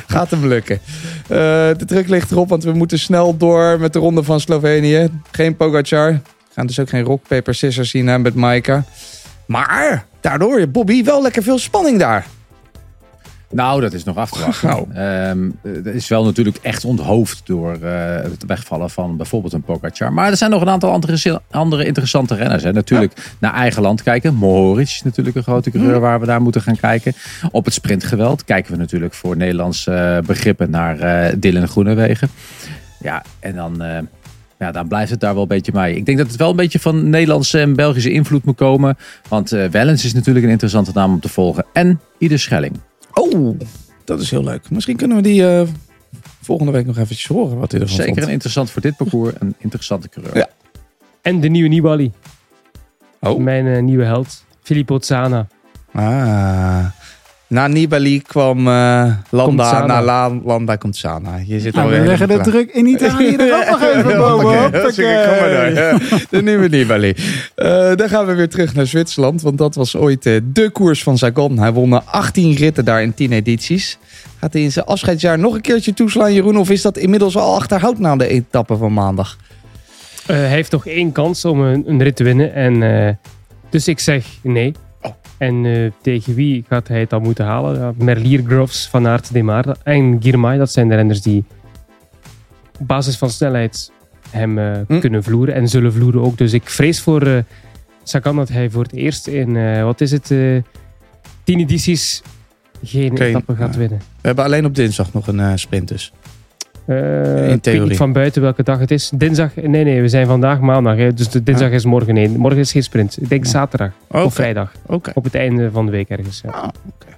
Gaat hem lukken. Uh, de druk ligt erop, want we moeten snel door met de Ronde van Slovenië. Geen Pogacar. We gaan dus ook geen rock, paper, scissors zien met Maika. Maar daardoor, Bobbie, wel lekker veel spanning daar. Nou, dat is nog af te wachten. Oh. Um, dat is wel natuurlijk echt onthoofd door uh, het wegvallen van bijvoorbeeld een Pogacar. Maar er zijn nog een aantal andere, andere interessante renners. Hè. Natuurlijk ja. naar eigen land kijken. Mohoric is natuurlijk een grote coureur mm. waar we daar moeten gaan kijken. Op het sprintgeweld kijken we natuurlijk voor Nederlandse uh, begrippen naar uh, Dylan Groenewegen. Ja, en dan... Uh, Ja, dan blijft het daar wel een beetje bij. Ik denk dat het wel een beetje van Nederlandse en Belgische invloed moet komen. Want uh, Wellens is natuurlijk een interessante naam om te volgen. En Ieder Schelling. Oh, dat is heel leuk. Misschien kunnen we die uh, volgende week nog eventjes horen wat hij ervan Zeker vond. Een interessant voor dit parcours. Een interessante coureur. Ja. En de nieuwe Nibali. Oh. Mijn uh, nieuwe held. Filippo Ganna. Ah. Na Nibali kwam uh, Landa. Na La- Landa komt Ganna. Je zit ja, al we leggen de druk in Italië er ook nog even bovenop. De nieuwe Nibali. Uh, dan gaan we weer terug naar Zwitserland. Want dat was ooit uh, de koers van Sagan. Hij won achttien ritten daar in tien edities. Gaat hij in zijn afscheidsjaar nog een keertje toeslaan, Jeroen? Of is dat inmiddels al achterhaald na de etappe van maandag? Uh, hij heeft nog één kans om een, een rit te winnen. En, uh, dus ik zeg nee. Oh. En uh, tegen wie gaat hij het dan moeten halen? Ja, Merlier, Groves, Van Aert, Demar en Girmay. Dat zijn de renners die op basis van snelheid hem uh, hm? kunnen vloeren. En zullen vloeren ook. Dus ik vrees voor uh, Sagan dat hij voor het eerst in, uh, wat is het, uh, tien edities geen okay, etappe gaat uh, winnen. We hebben alleen op dinsdag nog een uh, sprint dus. Uh, ik weet niet van buiten welke dag het is. Dinsdag? Nee, nee, we zijn vandaag maandag. Hè. Dus de dinsdag ah. is morgen. Nee, morgen is geen sprint. Ik denk oh. zaterdag okay. of vrijdag. Okay. Op het einde van de week ergens. Ja. Ah, okay.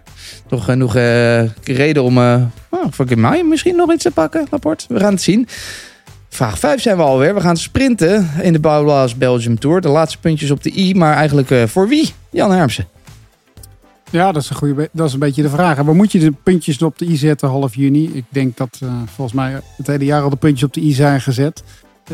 Toch genoeg uh, reden om uh, oh, voor Girmay misschien nog iets te pakken, Laporte. We gaan het zien. Vraag vijf zijn we alweer. We gaan sprinten in de Baloise Belgium Tour. De laatste puntjes op de i, maar eigenlijk uh, voor wie? Jan Hermsen. Ja, dat is, een goede, dat is een beetje de vraag. En waar moet je de puntjes op de i zetten half juni? Ik denk dat uh, volgens mij het hele jaar al de puntjes op de i zijn gezet.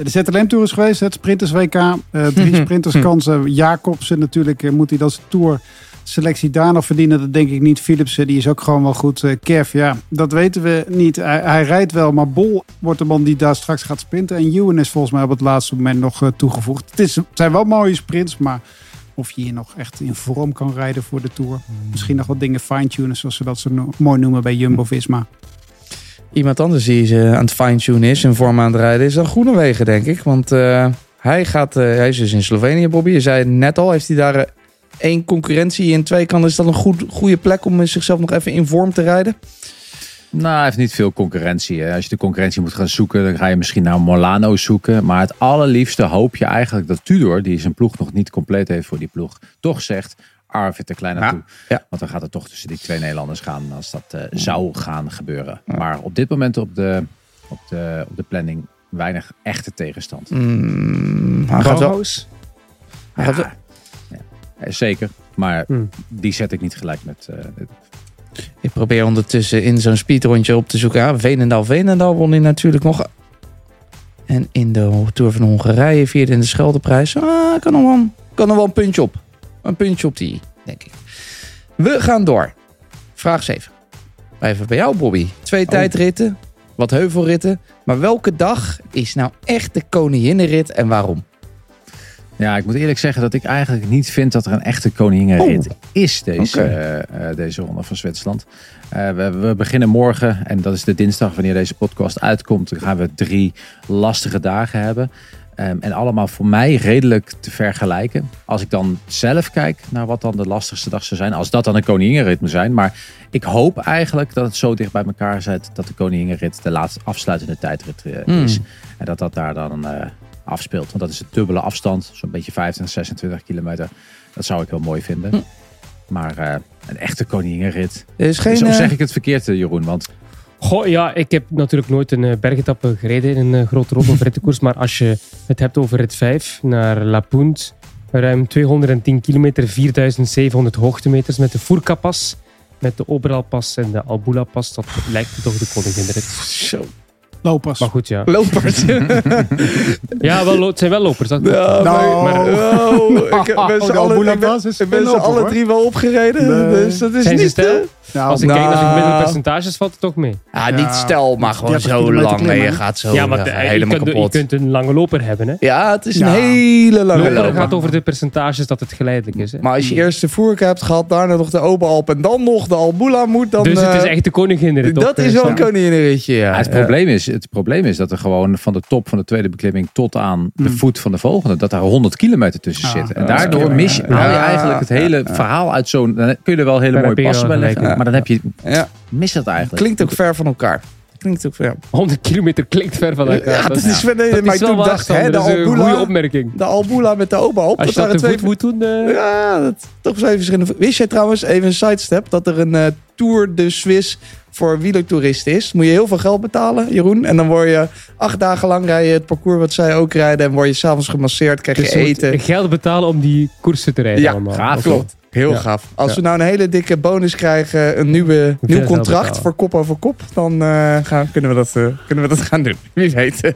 De Z L M Tour is geweest, het Sprinters W K. Uh, drie sprinterskansen. Jacobsen natuurlijk, uh, moet hij dat Tour selectie daar nog verdienen? Dat denk ik niet. Philipsen, die is ook gewoon wel goed. Uh, Kev, ja, dat weten we niet. Hij, hij rijdt wel, maar Bol wordt de man die daar straks gaat sprinten. En Ewan is volgens mij op het laatste moment nog uh, toegevoegd. Het, is, het zijn wel mooie sprints, maar... Of je hier nog echt in vorm kan rijden voor de Tour. Misschien nog wat dingen fine-tunen, zoals ze dat zo no- mooi noemen bij Jumbo-Visma. Iemand anders die ze aan het fine-tunen is en vorm aan het rijden is dan Groenewegen, denk ik. Want uh, hij, gaat, uh, hij is dus in Slovenië, Bobbie. Je zei net al, heeft hij daar uh, één concurrentie in twee kanten. Is dat een goed, goede plek om zichzelf nog even in vorm te rijden? Nou, hij heeft niet veel concurrentie. Hè. Als je de concurrentie moet gaan zoeken, dan ga je misschien naar Molano zoeken. Maar het allerliefste hoop je eigenlijk dat Tudor, die zijn ploeg nog niet compleet heeft voor die ploeg, toch zegt, Arvid er klein naartoe. Ja, ja. Want dan gaat het toch tussen die twee Nederlanders gaan als dat uh, zou gaan gebeuren. Ja. Maar op dit moment op de, op de, op de planning weinig echte tegenstand. Mm, hij gaat wel. Ja, gaat wel. Ja, zeker, maar mm. die zet ik niet gelijk met... Uh, Ik probeer ondertussen in zo'n speedrondje op te zoeken. Ja, Veenendaal, Veenendaal won hij natuurlijk nog. En in de Tour van Hongarije, vierde in de Scheldeprijs. Ah, kan er wel een, kan er wel een puntje op. Een puntje op die, denk ik. We gaan door. Vraag zeven. Even bij jou, Bobbie. Twee oh. tijdritten, wat heuvelritten. Maar welke dag is nou echt de koninginnenrit en waarom? Ja, ik moet eerlijk zeggen dat ik eigenlijk niet vind dat er een echte koninginrit oh. is deze, okay. uh, deze ronde van Zwitserland. Uh, we, we beginnen morgen en dat is de dinsdag wanneer deze podcast uitkomt. Dan gaan we drie lastige dagen hebben. Um, en allemaal voor mij redelijk te vergelijken. Als ik dan zelf kijk naar wat dan de lastigste dag zou zijn. Als dat dan een koninginrit moet zijn. Maar ik hoop eigenlijk dat het zo dicht bij elkaar zit dat de koninginrit de laatste afsluitende tijdrit uh, is. Mm. En dat dat daar dan... Uh, afspeelt. Want dat is een dubbele afstand. Zo'n beetje vijfentwintig, zesentwintig kilometer. Dat zou ik heel mooi vinden. Hm. Maar uh, een echte koninginrit. Er is geen, zo zeg ik het verkeerd, Jeroen. Want... Goh, ja, ik heb natuurlijk nooit een bergetappe gereden in een grote ronde of rittenkoers. Maar als je het hebt over rit vijf naar La Punt. Ruim tweehonderdtien kilometer, vierduizend zevenhonderd hoogtemeters met de Furka-pas. Met de Oberalpas en de Albula-pas. Dat lijkt me toch de koninginrit. Zo. Lopers. Maar goed, ja. Lopers. ja, wel, het zijn wel lopers. Dat... Ja, nou, maar... wow. Ik heb mensen oh, alle, ik ben, ik ben loper, alle drie wel opgereden. Nee. Dus dat is zijn niet stel? Nou, als ik nou. kijk naar de gemiddelde percentages, valt het toch mee. Ja, ja. Niet stel, maar gewoon zo lang. Klim, nee, je gaat zo ja, maar de, helemaal je kunt, kapot. Je kunt een lange loper hebben, hè? Ja, het is ja. een hele lange loper. Het gaat over de percentages dat het geleidelijk is. Hè? Maar als je eerst de Furka hebt gehad, daarna nog de Oberalp en dan nog de Albula moet, dan... Dus het is echt de koninginrit. Dat is wel een koninginritje, ja. Het probleem is... Het probleem is dat er gewoon van de top van de tweede beklimming tot aan de voet van de volgende, dat daar honderd kilometer tussen zit. En daardoor mis je, haal je eigenlijk het hele verhaal uit zo'n... Dan kun je er wel hele mooie passen bij leggen, maar dan heb je... Mis dat eigenlijk. Klinkt ook ver van elkaar. klinkt ook ver. honderd kilometer klinkt ver van elkaar. Ja, dat is ver. Nee, dat maar is ik wel dacht, afstand, hè, de dat is Albula, een goede opmerking. De Albula met de Oberhoop. Als je dat, dat de twee... moet doen... Uh... Ja, dat, toch zijn verschillende... Wist jij trouwens, even een sidestep, dat er een uh, Tour de Suisse voor wielertoeristen is? Moet je heel veel geld betalen, Jeroen. En dan word je acht dagen lang rijden het parcours wat zij ook rijden. En word je s'avonds gemasseerd, krijg dus je eten. Geld betalen om die koersen te rijden. Ja, allemaal. Gaaf. Klopt. Heel ja. gaaf. Als ja. we nou een hele dikke bonus krijgen, een nieuwe, nieuw contract voor kop over kop, dan uh, gaan, kunnen, we dat, uh, kunnen we dat gaan doen. Wie weet. Uh,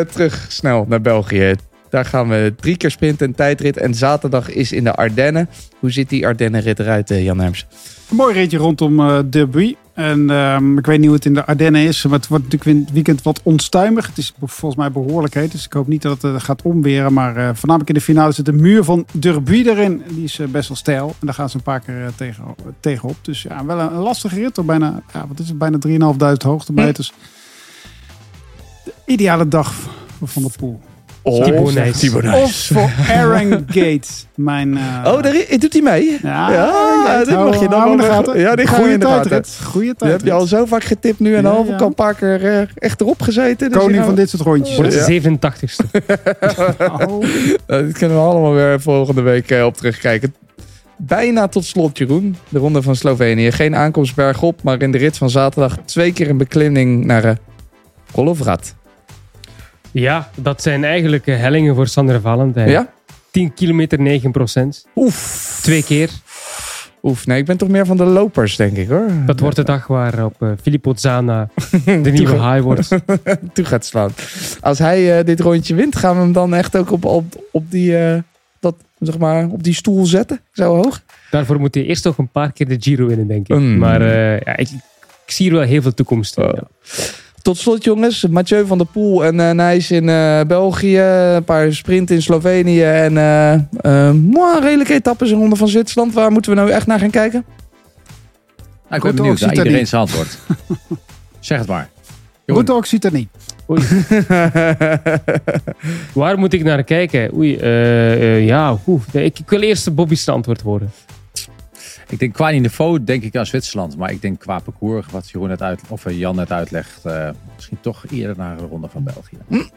terug snel naar België. Daar gaan we drie keer sprinten en tijdrit. En zaterdag is in de Ardennen. Hoe ziet die Ardennen-rit eruit, uh, Jan Hermsen? Een mooi ritje rondom uh, Derby. En um, ik weet niet hoe het in de Ardennen is, maar het wordt natuurlijk in het weekend wat onstuimig. Het is volgens mij behoorlijk heet, dus ik hoop niet dat het uh, gaat omweren. Maar uh, voornamelijk in de finale zit de muur van Derby erin. Die is uh, best wel steil en daar gaan ze een paar keer uh, tegen, uh, tegenop. Dus ja, wel een, een lastige rit. Of bijna, ja, wat is het? Bijna drieduizend vijfhonderd hoogtemeters. De ideale dag voor Van der Poel. Oh, of voor Aaron Gates. Mijn, uh... Oh, daar, doet hij mee? Ja, ja dit mag je dan wel. Ja, dit goeie tijdrit. Goeie tijdrit. Heb je al zo vaak getipt nu en ja, al. Ja. Ik al een paar keer uh, echt erop gezeten. Dus koning van nou... dit soort rondjes. Voor de zevenentachtigste. Oh. Nou, dit kunnen we allemaal weer volgende week uh, op terugkijken. Bijna tot slot, Jeroen. De Ronde van Slovenië. Geen aankomst bergop, maar in de rit van zaterdag twee keer een beklimming naar uh, Kollovrat. Ja, dat zijn eigenlijk hellingen voor Sander Valentijn. Ja? tien kilometer, negen procent. Oef. Twee keer. Oef, nee, ik ben toch meer van de lopers, denk ik hoor. Dat wordt de dag waarop uh, Filippo Zana de nieuwe high wordt. Toe gaat slaan. Als hij uh, dit rondje wint, gaan we hem dan echt ook op, op, op, die, uh, dat, zeg maar, op die stoel zetten? Zo hoog? Daarvoor moet hij eerst nog een paar keer de Giro winnen, denk ik. Mm. Maar uh, ja, ik, ik zie er wel heel veel toekomst in. Oh. Ja. Tot slot jongens, Mathieu van der Poel en uh, Nijs in uh, België. Een paar sprint in Slovenië. En uh, uh, moi, redelijke etappes in Ronde van Zwitserland. Waar moeten we nou echt naar gaan kijken? Nou, ik ben benieuwd naar iedereen zijn antwoord. Zeg het maar. Route ook ziet er niet. Oei. Waar moet ik naar kijken? Oei, uh, uh, ja, nee, ik, ik wil eerst Bobbie's antwoord horen. Ik denk qua niveau denk ik aan Zwitserland. Maar ik denk qua parcours, wat Jeroen net uit, of Jan net uitlegt... Uh, misschien toch eerder naar de Ronde van België. Mm.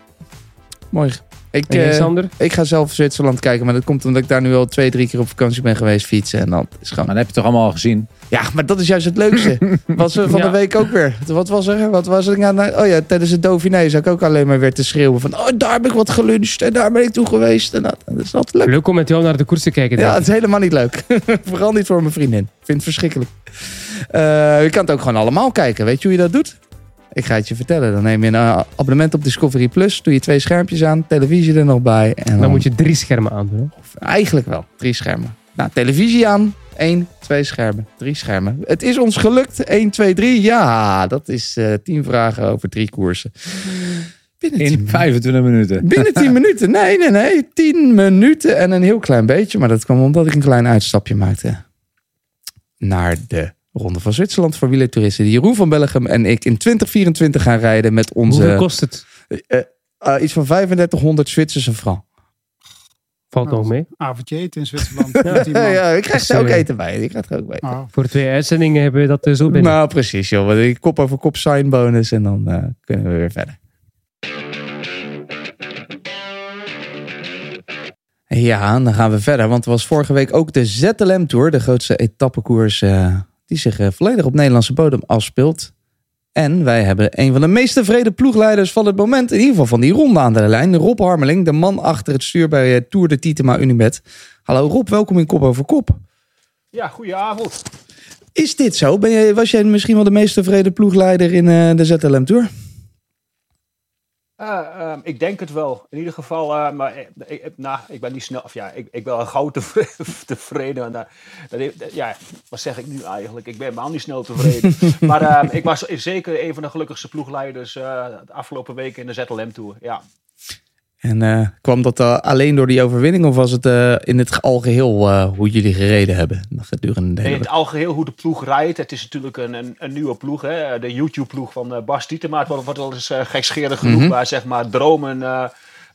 Mooi. Ik, uh, Sander? Ik ga zelf Zwitserland kijken. Maar dat komt omdat ik daar nu al twee, drie keer op vakantie ben geweest fietsen. En dan is gewoon... Maar dat heb je toch allemaal al gezien? Ja, maar dat is juist het leukste. Was we van ja. de week ook weer. Wat was er? Wat was er? Oh ja, tijdens het Dauphiné zat ik ook alleen maar weer te schreeuwen van... Oh, daar heb ik wat geluncht en daar ben ik toe geweest. En dat, dat is altijd leuk. Leuk om met jou naar de koers te kijken. Ja, het is helemaal niet leuk. Vooral niet voor mijn vriendin. Ik vind het verschrikkelijk. Uh, je kan het ook gewoon allemaal kijken. Weet je hoe je dat doet? Ik ga het je vertellen. Dan neem je een abonnement op Discovery Plus. Doe je twee schermpjes aan. Televisie er nog bij. En dan, dan moet je drie schermen aan doen. Eigenlijk wel. Drie schermen. Nou, televisie aan. Eén, twee schermen. Drie schermen. Het is ons gelukt. Eén, twee, drie. Ja, dat is uh, tien vragen over drie koersen. Binnen In tien vijfentwintig minuten. Binnen tien minuten. Nee, nee, nee. Tien minuten en een heel klein beetje. Maar dat kwam omdat ik een klein uitstapje maakte. Naar de... Ronde van Zwitserland voor wielertoeristen. Die Jeroen Vanbelleghem en ik in twintig vierentwintig gaan rijden met onze... Hoeveel kost het? Uh, uh, iets van drieduizend vijfhonderd Zwitserse francs. Valt nog mee? Avondje eten in Zwitserland. ja, ja, ik krijg er ook eten bij. Ik krijg er ook bij. Ah. Voor twee uitzendingen hebben we dat zo binnen. Nou, precies joh. Ik kop over kop sign bonus en dan uh, kunnen we weer verder. Ja, dan gaan we verder. Want er was vorige week ook de Z L M Tour. De grootste etappekoers... Uh, die zich volledig op Nederlandse bodem afspeelt. En wij hebben een van de meest tevreden ploegleiders van het moment... in ieder geval van die ronde aan de lijn. Rob Harmeling, de man achter het stuur bij Tour de Tietema Unibet. Hallo Rob, welkom in Kop over Kop. Ja, goedenavond. Is dit zo? Ben jij, was jij misschien wel de meest tevreden ploegleider in uh, de Z L M Tour? Uh, um, ik denk het wel. In ieder geval, uh, maar ik, nou, ik ben niet snel. Of ja, ik, ik ben al gauw tevreden. tevreden want dat, dat, dat, ja, wat zeg ik nu eigenlijk? Ik ben helemaal niet snel tevreden. maar uh, ik was zeker een van de gelukkigste ploegleiders uh, de afgelopen weken in de Z L M Tour. Ja. En uh, kwam dat uh, alleen door die overwinning of was het uh, in het algeheel uh, hoe jullie gereden hebben? Gedurende de... In het algeheel hoe de ploeg rijdt. Het is natuurlijk een, een, een nieuwe ploeg. Hè? De YouTube-ploeg van uh, Bas Dietema. Het wordt wel eens uh, gekscherend genoeg mm-hmm. waar zeg maar dromen uh,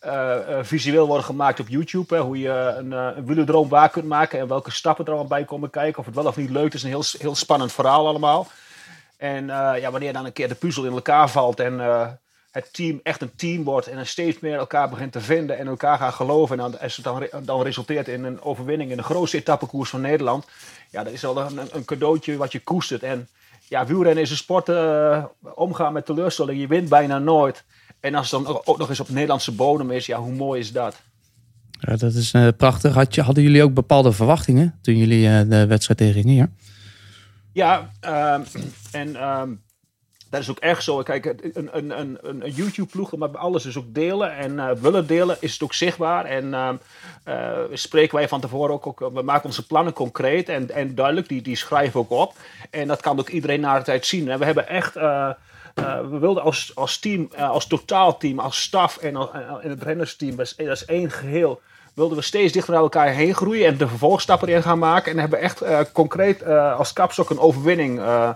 uh, visueel worden gemaakt op YouTube. Hè? Hoe je een, uh, een wielerdroom waar kunt maken en welke stappen er allemaal bij komen kijken. Of het wel of niet leuk is. Een heel, heel spannend verhaal allemaal. En uh, ja, wanneer dan een keer de puzzel in elkaar valt en uh, het team echt een team wordt en steeds meer elkaar begint te vinden en elkaar gaan geloven en dan, als het dan, dan resulteert in een overwinning in de grootste etappekoers van Nederland, ja, dat is al een, een cadeautje wat je koestert. En ja, wielrennen is een sport, uh, omgaan met teleurstelling, je wint bijna nooit. En als het dan ook nog eens op Nederlandse bodem is, ja, hoe mooi is dat? Ja, dat is uh, prachtig. Had je, hadden jullie ook bepaalde verwachtingen toen jullie uh, de wedstrijd tegen hier? Ja, uh, en uh, dat is ook echt zo. Kijk, een, een, een, een YouTube-ploeg, maar alles is ook delen. En uh, willen delen is het ook zichtbaar. En uh, uh, spreken wij van tevoren ook, ook, we maken onze plannen concreet en, en duidelijk. Die, die schrijven ook op. En dat kan ook iedereen na de tijd zien. En we hebben echt... Uh, Uh, we wilden als, als team, uh, als totaalteam, als staf en, als, en het rennersteam, dat is, dat is één geheel, wilden we steeds dichter naar elkaar heen groeien en de vervolgstappen erin gaan maken. En hebben echt uh, concreet uh, als kapstok een overwinning uh,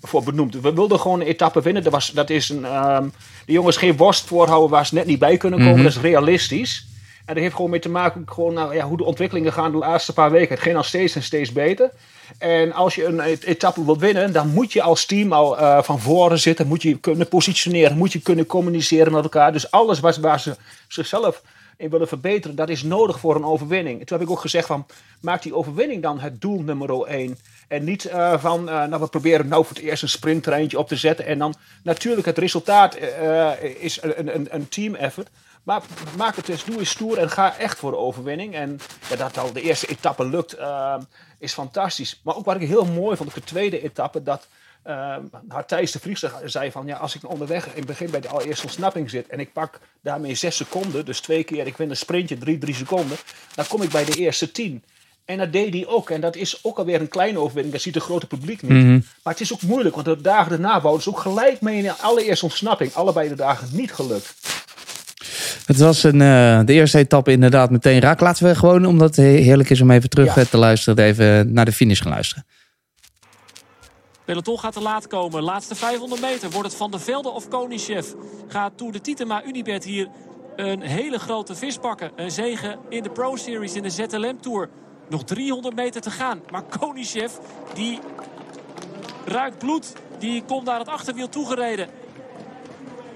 voor benoemd. We wilden gewoon een etappe winnen. Dat was, dat is een, um, de jongens geen worst voorhouden waar ze net niet bij kunnen komen. Mm-hmm. Dat is realistisch. En dat heeft gewoon mee te maken gewoon, nou, ja, hoe de ontwikkelingen gaan de laatste paar weken. Het ging al steeds en steeds beter. En als je een etappe wilt winnen, dan moet je als team al uh, van voren zitten. Moet je kunnen positioneren, moet je kunnen communiceren met elkaar. Dus alles wat, waar ze zichzelf in willen verbeteren, dat is nodig voor een overwinning. En toen heb ik ook gezegd van, maak die overwinning dan het doel nummer één. En niet uh, van, uh, nou we proberen nou voor het eerst een sprinttreintje op te zetten. En dan natuurlijk het resultaat uh, is een, een, een team effort. Maar maak het eens, doe eens stoer en ga echt voor de overwinning. En ja, dat al de eerste etappe lukt, uh, is fantastisch. Maar ook wat ik heel mooi vond op de tweede etappe, dat uh, Thijs de Vries zei van... ja, als ik onderweg in het begin bij de allereerste ontsnapping zit en ik pak daarmee zes seconden... dus twee keer, ik win een sprintje, drie, drie seconden... dan kom ik bij de eerste tien. En dat deed hij ook. En dat is ook alweer een kleine overwinning. Dat ziet het grote publiek niet. Mm-hmm. Maar het is ook moeilijk, want de dagen daarna wouden ze ook gelijk mee in de allereerste ontsnapping. Allebei de dagen niet gelukt. Het was een, uh, de eerste etappe inderdaad meteen raak. Laten we gewoon, omdat het heerlijk is om even terug ja. te luisteren, even naar de finish gaan luisteren. Peloton gaat te laat komen. Laatste vijfhonderd meter. Wordt het Van der Velde of Koningschef? Gaat Tour de Titema Unibet hier een hele grote vis pakken. Een zege in de Pro Series in de Z L M Tour. Nog driehonderd meter te gaan. Maar Koningschef, die ruikt bloed. Die komt naar het achterwiel toegereden.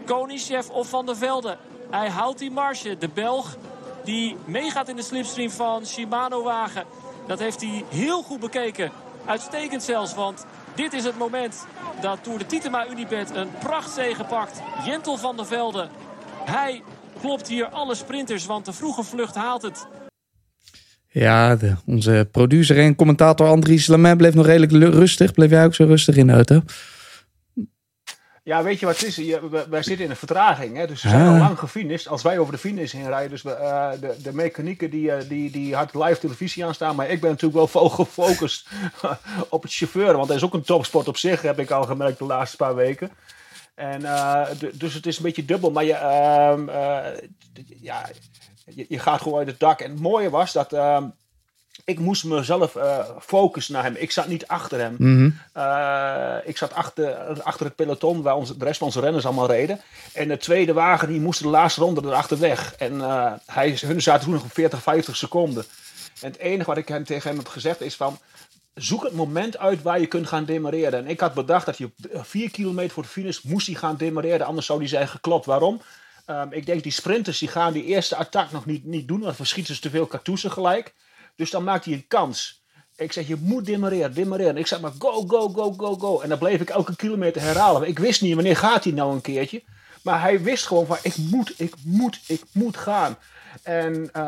Koningschef of Van der Velde? Hij houdt die marge. De Belg die meegaat in de slipstream van Shimano-wagen. Dat heeft hij heel goed bekeken. Uitstekend zelfs, want dit is het moment dat Tour de Titema Unibet een prachtzege pakt. Jentel van der Velde. Hij klopt hier alle sprinters, want de vroege vlucht haalt het. Ja, de, onze producer en commentator Andries Lamijn bleef nog redelijk l- rustig. Bleef jij ook zo rustig in de auto? Ja, weet je wat het is? Je, wij zitten in een vertraging. Hè? Dus we zijn ah. al lang gefinished. Als wij over de finish heen rijden. Dus we, uh, de, de mechanieken die, uh, die, die hard live televisie aanstaan. Maar ik ben natuurlijk wel gefocust op het chauffeur. Want dat is ook een topsport op zich. Heb ik al gemerkt de laatste paar weken. En, uh, d- dus het is een beetje dubbel. Maar je, uh, uh, d- ja, je, je gaat gewoon uit het dak. En het mooie was dat... Uh, Ik moest mezelf uh, focussen naar hem. Ik zat niet achter hem. Mm-hmm. Uh, ik zat achter, achter het peloton waar onze, de rest van onze renners allemaal reden. En de tweede wagen die moest de laatste ronde erachter weg. En uh, hij, hun zaten toen nog op veertig, vijftig seconden. En het enige wat ik hem, tegen hem heb gezegd is van... zoek het moment uit waar je kunt gaan demareren. En ik had bedacht dat hij op vier kilometer voor de finish moest hij gaan demareren. Anders zou hij zijn geklopt. Waarom? Um, ik denk die sprinters die gaan die eerste attack nog niet, niet doen. Want dan schieten ze te veel cartouchen gelijk. Dus dan maakt hij een kans. Ik zeg, je moet demareren, demareren. Ik zeg maar, go, go, go, go, go. En dan bleef ik elke kilometer herhalen. Ik wist niet, wanneer gaat hij nou een keertje? Maar hij wist gewoon van, ik moet, ik moet, ik moet gaan. En, uh,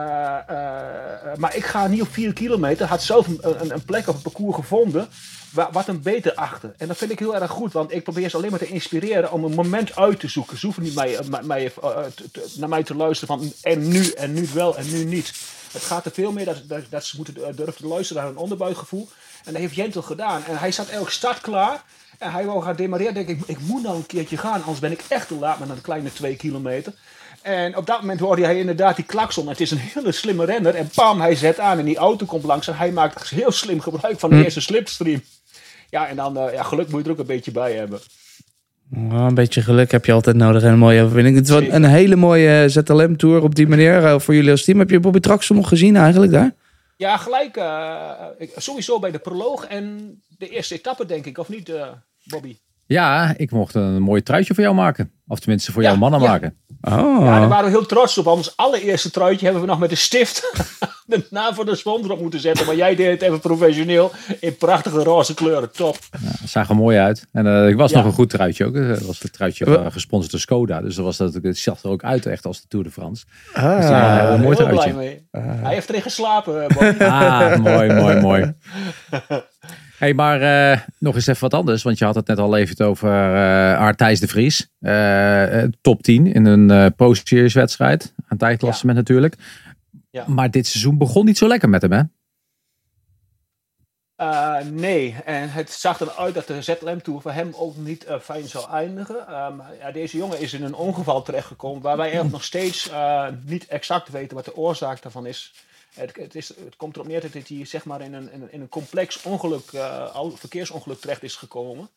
uh, maar ik ga niet op vier kilometer. Had zelf een, een, een plek of een parcours gevonden. Waar, wat een beter achter. En dat vind ik heel erg goed. Want ik probeer ze alleen maar te inspireren om een moment uit te zoeken. Ze hoeven niet mij, mij, mij, uh, te, te, naar mij te luisteren van, en nu, en nu wel, en nu niet. Het gaat er veel meer dat, dat, dat ze moeten durven te luisteren naar hun onderbuikgevoel. En dat heeft Jentel gedaan. En hij zat elk start klaar. En hij wou gaan demareren. Denk ik, ik moet nou een keertje gaan. Anders ben ik echt te laat met een kleine twee kilometer. En op dat moment hoorde hij inderdaad die klakson. Het is een hele slimme renner. En bam, hij zet aan en die auto komt langs. En hij maakt heel slim gebruik van de eerste slipstream. Ja, en dan uh, ja, geluk moet je er ook een beetje bij hebben. Oh, een beetje geluk heb je altijd nodig en een mooie overwinning. Het was een hele mooie Z L M-tour op die manier voor jullie als team. Heb je Bobbie Traksel nog gezien eigenlijk daar? Ja, gelijk. Uh, sowieso bij de proloog en de eerste etappe, denk ik. Of niet, uh, Bobbie? Ja, ik mocht een mooi truitje voor jou maken. Of tenminste voor ja, jouw mannen ja. maken. Oh. Ja, daar waren we heel trots op. Ons allereerste truitje hebben we nog met de stift de naam van de sponsor op moeten zetten. Maar jij deed het even professioneel in prachtige roze kleuren. Top. Ja, het zag er mooi uit. En uh, ik was ja. nog een goed truitje ook. Dat was het truitje uh, gesponsord door Skoda. Dus dat was dat, het zag er ook uit echt als de Tour de France. Ah, dus daar waren we een mooi truitje. Blij mee. Uh. Hij heeft erin geslapen. Ah, mooi, mooi, mooi. Hé, hey, maar uh, nog eens even wat anders. Want je had het net al even over uh, Arthijs de Vries. Uh, top tien in een uh, pro-series wedstrijd. Aan het tijdklassement ja. natuurlijk. Ja. Maar dit seizoen begon niet zo lekker met hem, hè? Uh, nee, en het zag eruit dat de Z L M Tour voor hem ook niet uh, fijn zou eindigen. Um, ja, deze jongen is in een ongeval terechtgekomen waar wij eigenlijk nog steeds uh, niet exact weten wat de oorzaak daarvan is. Het, het, is, het komt erop neer dat hij zeg maar in een, in een, in een complex ongeluk, uh, verkeersongeluk terecht is gekomen.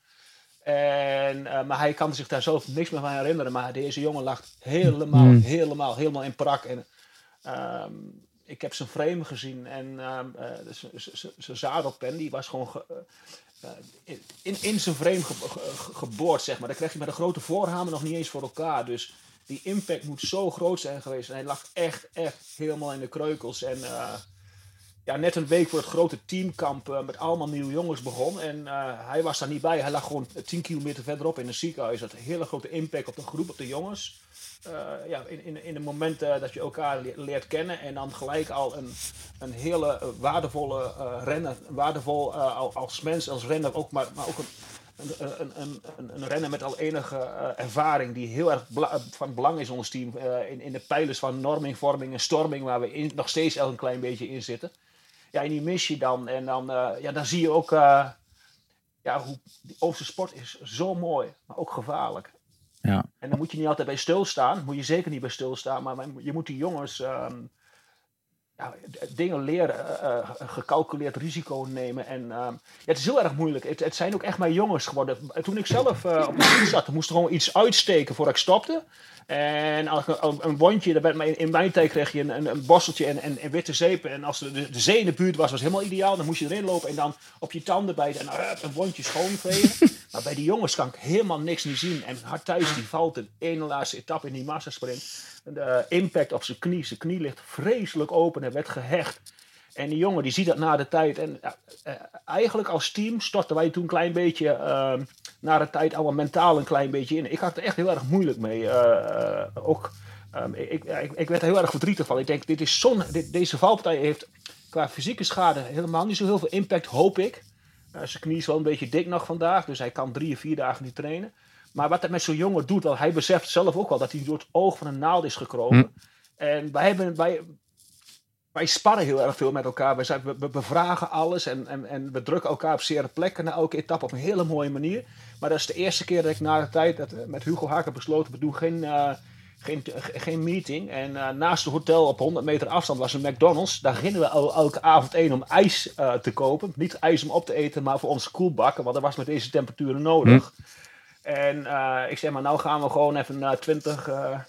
En, uh, maar hij kan zich daar zelf niks meer van herinneren. Maar deze jongen lag helemaal, mm. helemaal, helemaal in prak. En, uh, ik heb zijn frame gezien en uh, zijn zadelpen, die was gewoon ge, uh, in, in, in zijn frame ge, ge, ge, geboord, zeg maar. Dat kreeg hij met een grote voorhamer nog niet eens voor elkaar. Dus die impact moet zo groot zijn geweest. En hij lag echt, echt helemaal in de kreukels. En uh, ja, net een week voor het grote teamkamp uh, met allemaal nieuwe jongens begon. En uh, hij was daar niet bij. Hij lag gewoon tien kilometer verderop in een ziekenhuis. Dat had een hele grote impact op de groep, op de jongens. Uh, ja, in, in, in de momenten dat je elkaar leert kennen. En dan gelijk al een, een hele waardevolle uh, renner. Waardevol uh, als mens, als renner ook, maar, maar ook een... Een, een, een, een, een renner met al enige uh, ervaring die heel erg bla- van belang is ons team. Uh, in, in de pijlers van norming, vorming en storming waar we in, nog steeds elk een klein beetje in zitten. Ja, en die mis je dan. En dan, uh, ja, dan zie je ook uh, ja, hoe die Oosterse sport is zo mooi, maar ook gevaarlijk. Ja. En dan moet je niet altijd bij stilstaan. Moet je zeker niet bij stilstaan. Maar je moet die jongens... Um, Ja, dingen leren, uh, gecalculeerd risico nemen. En, uh, ja, het is heel erg moeilijk. Het, het zijn ook echt mijn jongens geworden. Toen ik zelf uh, op de fiets zat, moest er gewoon iets uitsteken voordat ik stopte. En een, een wondje, daar werd, in mijn tijd kreeg je een, een, een borsteltje en, en, en witte zeep. En als de, de zee in de buurt was, was helemaal ideaal. Dan moest je erin lopen en dan op je tanden bijten en uh, een wondje schoonvegen. Maar bij die jongens kan ik helemaal niks niet zien. En Arthijs die valt de ene laatste etappe in die massasprint. De impact op zijn knie. Zijn knie ligt vreselijk open en werd gehecht. En die jongen die ziet dat na de tijd. En uh, uh, eigenlijk als team stortten wij toen een klein beetje uh, na de tijd allemaal mentaal een klein beetje in. Ik had er echt heel erg moeilijk mee. Uh, uh, ook, um, ik, uh, ik, ik werd er heel erg verdrietig van. Ik denk, dit is zo'n, dit, deze valpartij heeft qua fysieke schade helemaal niet zo heel veel impact, hoop ik. Uh, zijn knie is wel een beetje dik nog vandaag. Dus hij kan drie of vier dagen niet trainen. Maar wat dat met zo'n jongen doet, want hij beseft zelf ook wel dat hij door het oog van een naald is gekropen. Hm. En wij, hebben, wij, wij sparren heel erg veel met elkaar. Wij zijn, we, we bevragen alles en, en, en we drukken elkaar op zere plekken na elke etappe op een hele mooie manier. Maar dat is de eerste keer dat ik na de tijd dat, met Hugo Haken besloten, we doen geen, uh, geen, geen meeting. En uh, naast het hotel op honderd meter afstand was een McDonald's. Daar gingen we el, elke avond één om ijs uh, te kopen. Niet ijs om op te eten, maar voor onze koelbakken, want dat was met deze temperaturen nodig. Hm. En uh, ik zeg maar, nou gaan we gewoon even uh, twintig uh,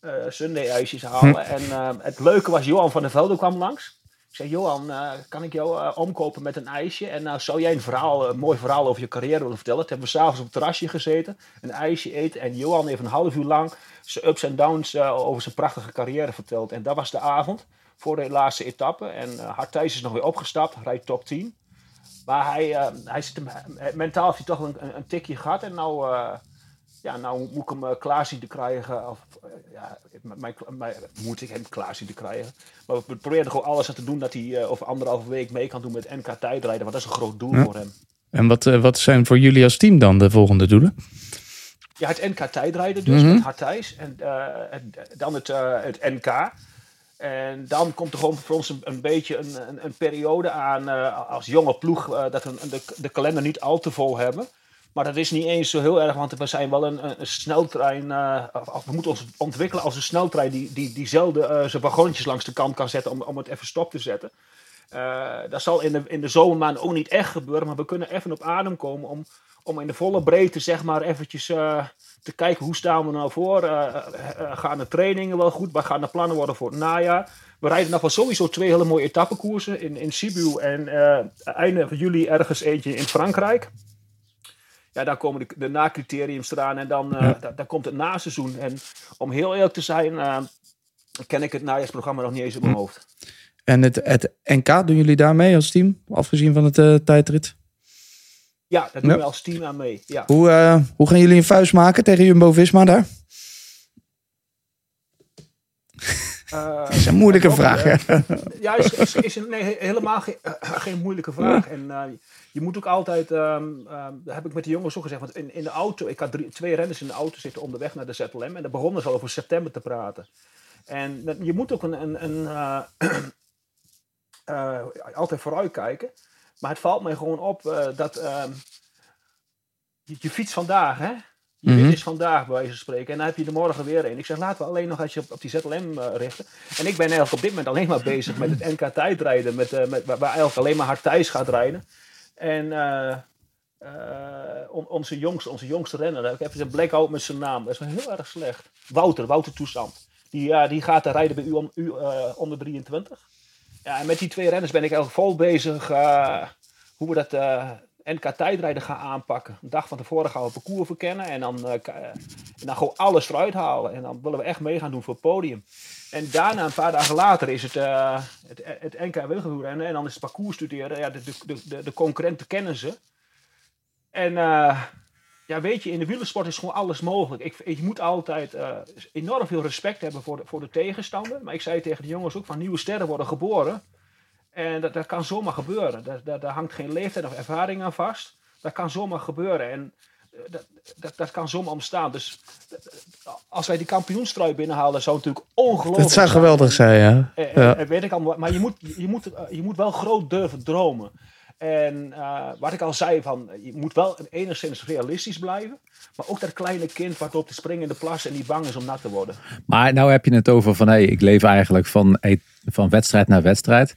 uh, Sunday-ijsjes halen. Hm. En uh, het leuke was, Johan van der Velde kwam langs. Ik zei, Johan, uh, kan ik jou uh, omkopen met een ijsje? En uh, zou jij een, verhaal, een mooi verhaal over je carrière willen vertellen? Toen hebben we s'avonds op het terrasje gezeten, een ijsje eten. En Johan heeft een half uur lang zijn ups en downs uh, over zijn prachtige carrière verteld. En dat was de avond voor de laatste etappe. En uh, Arthijs is nog weer opgestapt, rijdt top tien. Maar hij, uh, hij zit hem, mentaal heeft hij toch een, een tikje gehad. En nou, uh, ja, nou moet ik hem uh, klaar zien te krijgen. Of, uh, ja, mijn, mijn, moet ik hem klaar zien te krijgen. Maar we proberen gewoon alles aan te doen dat hij uh, over anderhalve week mee kan doen met N K tijdrijden. Want dat is een groot doel ja. voor hem. En wat, uh, wat zijn voor jullie als team dan de volgende doelen? Ja, het N K tijdrijden dus mm-hmm. met Hartijs. En uh, het, dan het, uh, het N K. En dan komt er gewoon voor ons een, een beetje een, een, een periode aan uh, als jonge ploeg uh, dat we de, de kalender niet al te vol hebben. Maar dat is niet eens zo heel erg, want we zijn wel een, een sneltrein, uh, of we moeten ons ontwikkelen als een sneltrein die, die, die zelden uh, zijn wagonnetjes langs de kant kan zetten om, om het even stop te zetten. Uh, dat zal in de, in de zomermaanden ook niet echt gebeuren, maar we kunnen even op adem komen om, om in de volle breedte zeg maar eventjes... Uh, te kijken hoe staan we nou voor, uh, uh, gaan de trainingen wel goed, waar gaan de plannen worden voor het najaar. We rijden nog wel sowieso twee hele mooie etappenkoersen in, in Sibiu en uh, einde van juli ergens eentje in Frankrijk. ja, daar komen de, de na-criteriums eraan en dan uh, ja. da, daar komt het na-seizoen. En om heel eerlijk te zijn, uh, ken ik het najaarsprogramma nog niet eens op mijn hoofd. En het, het N K, doen jullie daar mee als team? Afgezien van het uh, tijdrit? Ja, daar doen ja. we als team aan mee. Ja. Hoe, uh, hoe gaan jullie een vuist maken tegen Jumbo-Visma daar? Uh, dat is een moeilijke dat vraag. Ook, hè? Ja, is, is, is een, nee, helemaal geen, uh, geen moeilijke vraag. Ja. En uh, je moet ook altijd, um, uh, dat heb ik met de jongens ook gezegd, want in, in de auto, ik had drie, twee renners in de auto zitten onderweg naar de Z L M. En daar begonnen ze al over september te praten. En dat, je moet ook een, een, een, uh, uh, altijd vooruitkijken. Maar het valt mij gewoon op uh, dat uh, je, je fiets vandaag, hè? Je mm-hmm. is vandaag, bij wijze van spreken. En dan heb je er morgen weer een. Ik zeg, laten we alleen nog als je op, op die Z L M uh, richten. En ik ben eigenlijk op dit moment alleen maar bezig met het N K tijdrijden. Met, uh, met, waar, waar eigenlijk alleen maar hard thuis gaat rijden. En uh, uh, on, onze, jongste, onze jongste renner, ik heb een blackout met zijn naam. Dat is wel heel erg slecht. Wouter, Wouter Toussaint. Die, uh, die gaat daar rijden bij u, om, u uh, onder drieëntwintig. Ja, en met die twee renners ben ik eigenlijk vol bezig uh, hoe we dat... Uh, N K-tijdrijden gaan aanpakken. Een dag van tevoren gaan we het parcours verkennen. En dan, uh, en dan gewoon alles eruit halen. En dan willen we echt mee gaan doen voor het podium. En daarna, een paar dagen later, is het, uh, het, het N K-wielrenner. En dan is het parcours studeren. Ja, de, de, de, de concurrenten kennen ze. En uh, ja, weet je, in de wielersport is gewoon alles mogelijk. Ik, ik moet altijd uh, enorm veel respect hebben voor de, voor de tegenstander. Maar ik zei tegen de jongens ook, van nieuwe sterren worden geboren. En dat, dat kan zomaar gebeuren. Daar, daar, daar hangt geen leeftijd of ervaring aan vast. Dat kan zomaar gebeuren. En dat, dat, dat kan zomaar ontstaan. Dus als wij die kampioenstrui binnenhalen, zou het natuurlijk ongelooflijk zijn. Dat zou geweldig zijn, ja. En, en, ja. En weet ik allemaal. Maar je moet, je, moet, je moet wel groot durven dromen. En uh, wat ik al zei, van, je moet wel enigszins realistisch blijven. Maar ook dat kleine kind wat op te springen in de plas en die bang is om nat te worden. Maar nou heb je het over van, hé, hey, ik leef eigenlijk van, van wedstrijd naar wedstrijd.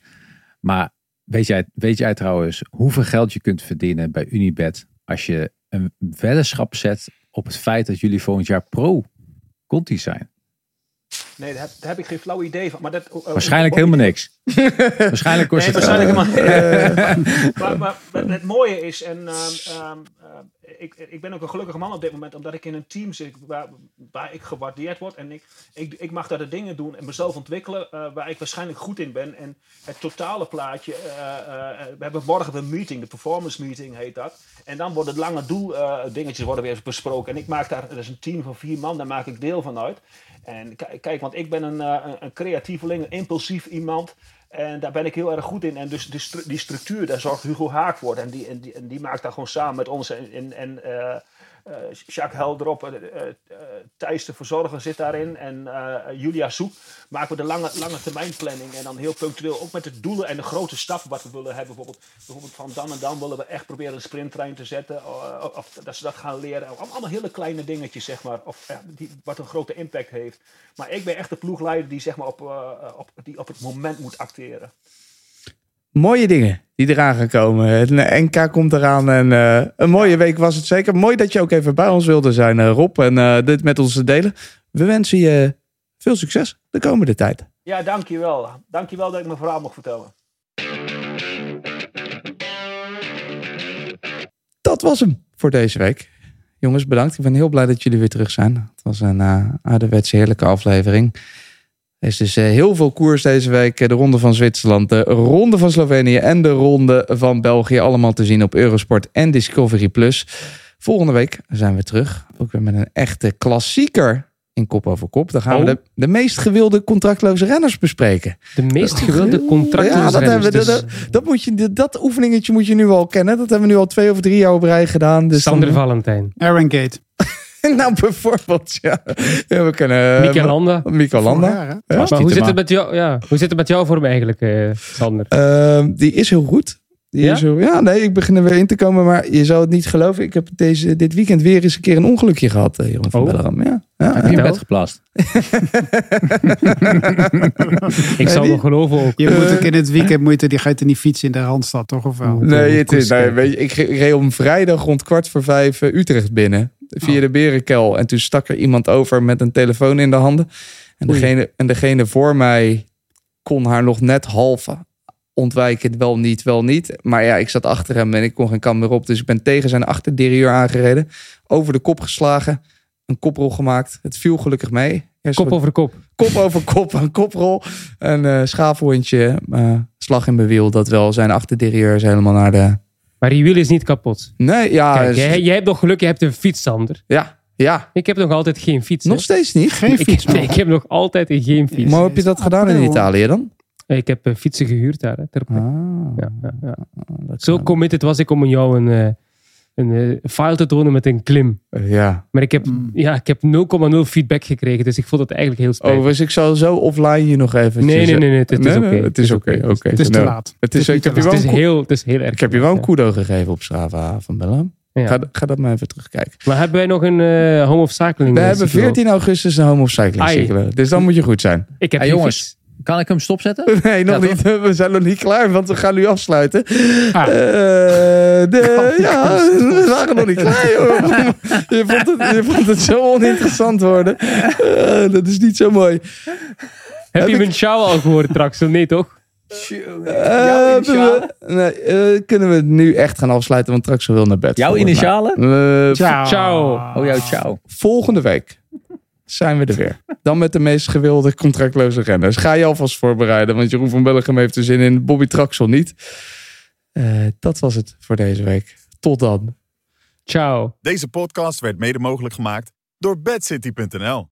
Maar weet jij, weet jij trouwens hoeveel geld je kunt verdienen bij Unibet als je een weddenschap zet op het feit dat jullie volgend jaar pro-Conti zijn? Nee, daar heb, daar heb ik geen flauw idee van. Maar dat, uh, waarschijnlijk helemaal niks. waarschijnlijk kost nee, het waarschijnlijk helemaal niks. maar, maar, maar het mooie is, en um, um, uh, ik, ik ben ook een gelukkige man op dit moment, omdat ik in een team zit waar, waar ik gewaardeerd word. En ik, ik, ik mag daar de dingen doen en mezelf ontwikkelen uh, waar ik waarschijnlijk goed in ben. En het totale plaatje, uh, uh, we hebben morgen een meeting, de performance meeting heet dat. En dan worden het lange doel uh, dingetjes worden weer besproken. En ik maak daar, dat is een team van vier man, daar maak ik deel van uit. En k- kijk, want ik ben een, uh, een creatieveling, een impulsief iemand. En daar ben ik heel erg goed in. En dus die, stru- die structuur, daar zorgt Hugo Haak voor. En die, en die, en die maakt daar gewoon samen met ons. En, en, en uh, uh, Jacques Helderop, uh, uh, Thijs de Verzorger zit daarin. En uh, Julia Soep maken we de lange, lange termijn planning. En dan heel punctueel ook met de doelen en de grote stappen wat we willen hebben. Bijvoorbeeld, bijvoorbeeld van dan en dan willen we echt proberen een sprinttrein te zetten. Uh, of, of dat ze dat gaan leren. Allemaal hele kleine dingetjes, zeg maar. Of, uh, die, wat een grote impact heeft. Maar ik ben echt de ploegleider die, zeg maar, op, uh, op, die op het moment moet acteren. Mooie dingen die eraan gaan komen. Het N K komt eraan en uh, een mooie week was het zeker. Mooi dat je ook even bij ons wilde zijn, Rob, en uh, dit met ons te delen. We wensen je veel succes de komende tijd. Ja, dankjewel. Dankjewel dat ik mijn verhaal mocht vertellen. Dat was hem voor deze week. Jongens, bedankt. Ik ben heel blij dat jullie weer terug zijn. Het was een uh, ouderwetse heerlijke aflevering. Er is dus heel veel koers deze week. De Ronde van Zwitserland, de Ronde van Slovenië en de Ronde van België. Allemaal te zien op Eurosport en Discovery plus. Volgende week zijn we terug. Ook weer met een echte klassieker in Kop over Kop. Dan gaan oh. we de, de meest gewilde contractloze renners bespreken. De meest gewilde contractloze ja, dat renners. Hebben, dus... dat, dat, moet je, dat oefeningetje moet je nu al kennen. Dat hebben we nu al twee of drie jaar op rij gedaan. Dus Sander dan... Valentijn. Aaron Gate. Nou, bijvoorbeeld, ja. ja we kunnen, Mikel Landa. Mikel Landa. Ja, maar hoe zit, het met jou, ja, hoe zit het met jou voor hem eigenlijk, eh, Sander? Uh, die is heel goed. Die ja? Is heel, ja, nee, ik begin er weer in te komen. Maar je zou het niet geloven. Ik heb deze, dit weekend weer eens een keer een ongelukje gehad. Jeroen oh. Vanbelleghem. Ja. Ja, heb je in bed geplaatst? Ik zou wel geloven ook. Je moet ook in het weekend, moet je, die ga je niet fietsen in de Randstad, toch? Of wel? Nee, het is, nou, weet je, ik, ik reed om vrijdag rond kwart voor vijf uh, Utrecht binnen. Via oh. de Berenkel. En toen stak er iemand over met een telefoon in de handen. En degene, en degene voor mij kon haar nog net half ontwijken, wel niet, wel niet. Maar ja, ik zat achter hem en ik kon geen kant meer op. Dus ik ben tegen zijn achterderieur aangereden. Over de kop geslagen. Een koprol gemaakt. Het viel gelukkig mee. Ja, kop over kop. Kop over kop. Een koprol. Een uh, schaafhondje. Uh, slag in mijn wiel. Dat wel. Zijn achterderieur is helemaal naar de... Maar die wiel is niet kapot. Nee, ja. Kijk, is... jij, jij hebt nog geluk. Je hebt een fiets, Sander. Ja. Ja. Ik heb nog altijd geen fiets. Nog hè? Steeds niet? Geen fiets. Ik, nee, ik heb nog altijd een geen fiets. Maar hoe heb je dat gedaan in Italië dan? Ik heb uh, fietsen gehuurd daar. Hè, ter plek. Ah, ja, ja, ja. Zo committed was ik om jou een, uh, een uh, file te tonen met een klim. Uh, ja. Maar ik heb, mm. ja, ik heb nul komma nul feedback gekregen. Dus ik vond het eigenlijk heel spijtig. Oh, dus ik zal zo offline je nog even... Nee, nee, nee. nee, het, het nee, is oké. Okay. Het is oké. Okay, okay. okay. Het is te laat. Het is, ik heb je wel het is heel, het is heel erg. Ik heb je wel een kudo gegeven op Strava van Bellam. Ja. Ga, ga dat maar even terugkijken. Maar hebben wij nog een uh, home of cycling? We hebben veertien augustus een home of cycling cyclen. Dus dan moet je goed zijn. Ik heb hey, jongens, fiets. Kan ik hem stopzetten? Nee, nog ja, niet. Toch? We zijn nog niet klaar, want we gaan nu afsluiten. Ah. Uh, de, ja, we waren nog niet klaar, joh. Je vond het, je vond het zo oninteressant worden. Uh, dat is niet zo mooi. Heb, heb je mijn show al gehoord, Traksel? Nee, toch? Uh, we, nee, uh, kunnen we nu echt gaan afsluiten, want Traksel wil naar bed. Jouw initialen? Uh, ciao. ciao. Oh, jouw ciao. Volgende week zijn we er weer. Dan met de meest gewilde contractloze renners. Ga je alvast voorbereiden, want Jeroen Vanbelleghem heeft er zin in. Bobbie Traksel niet. Uh, dat was het voor deze week. Tot dan. Ciao. Deze podcast werd mede mogelijk gemaakt door bedcity punt n l.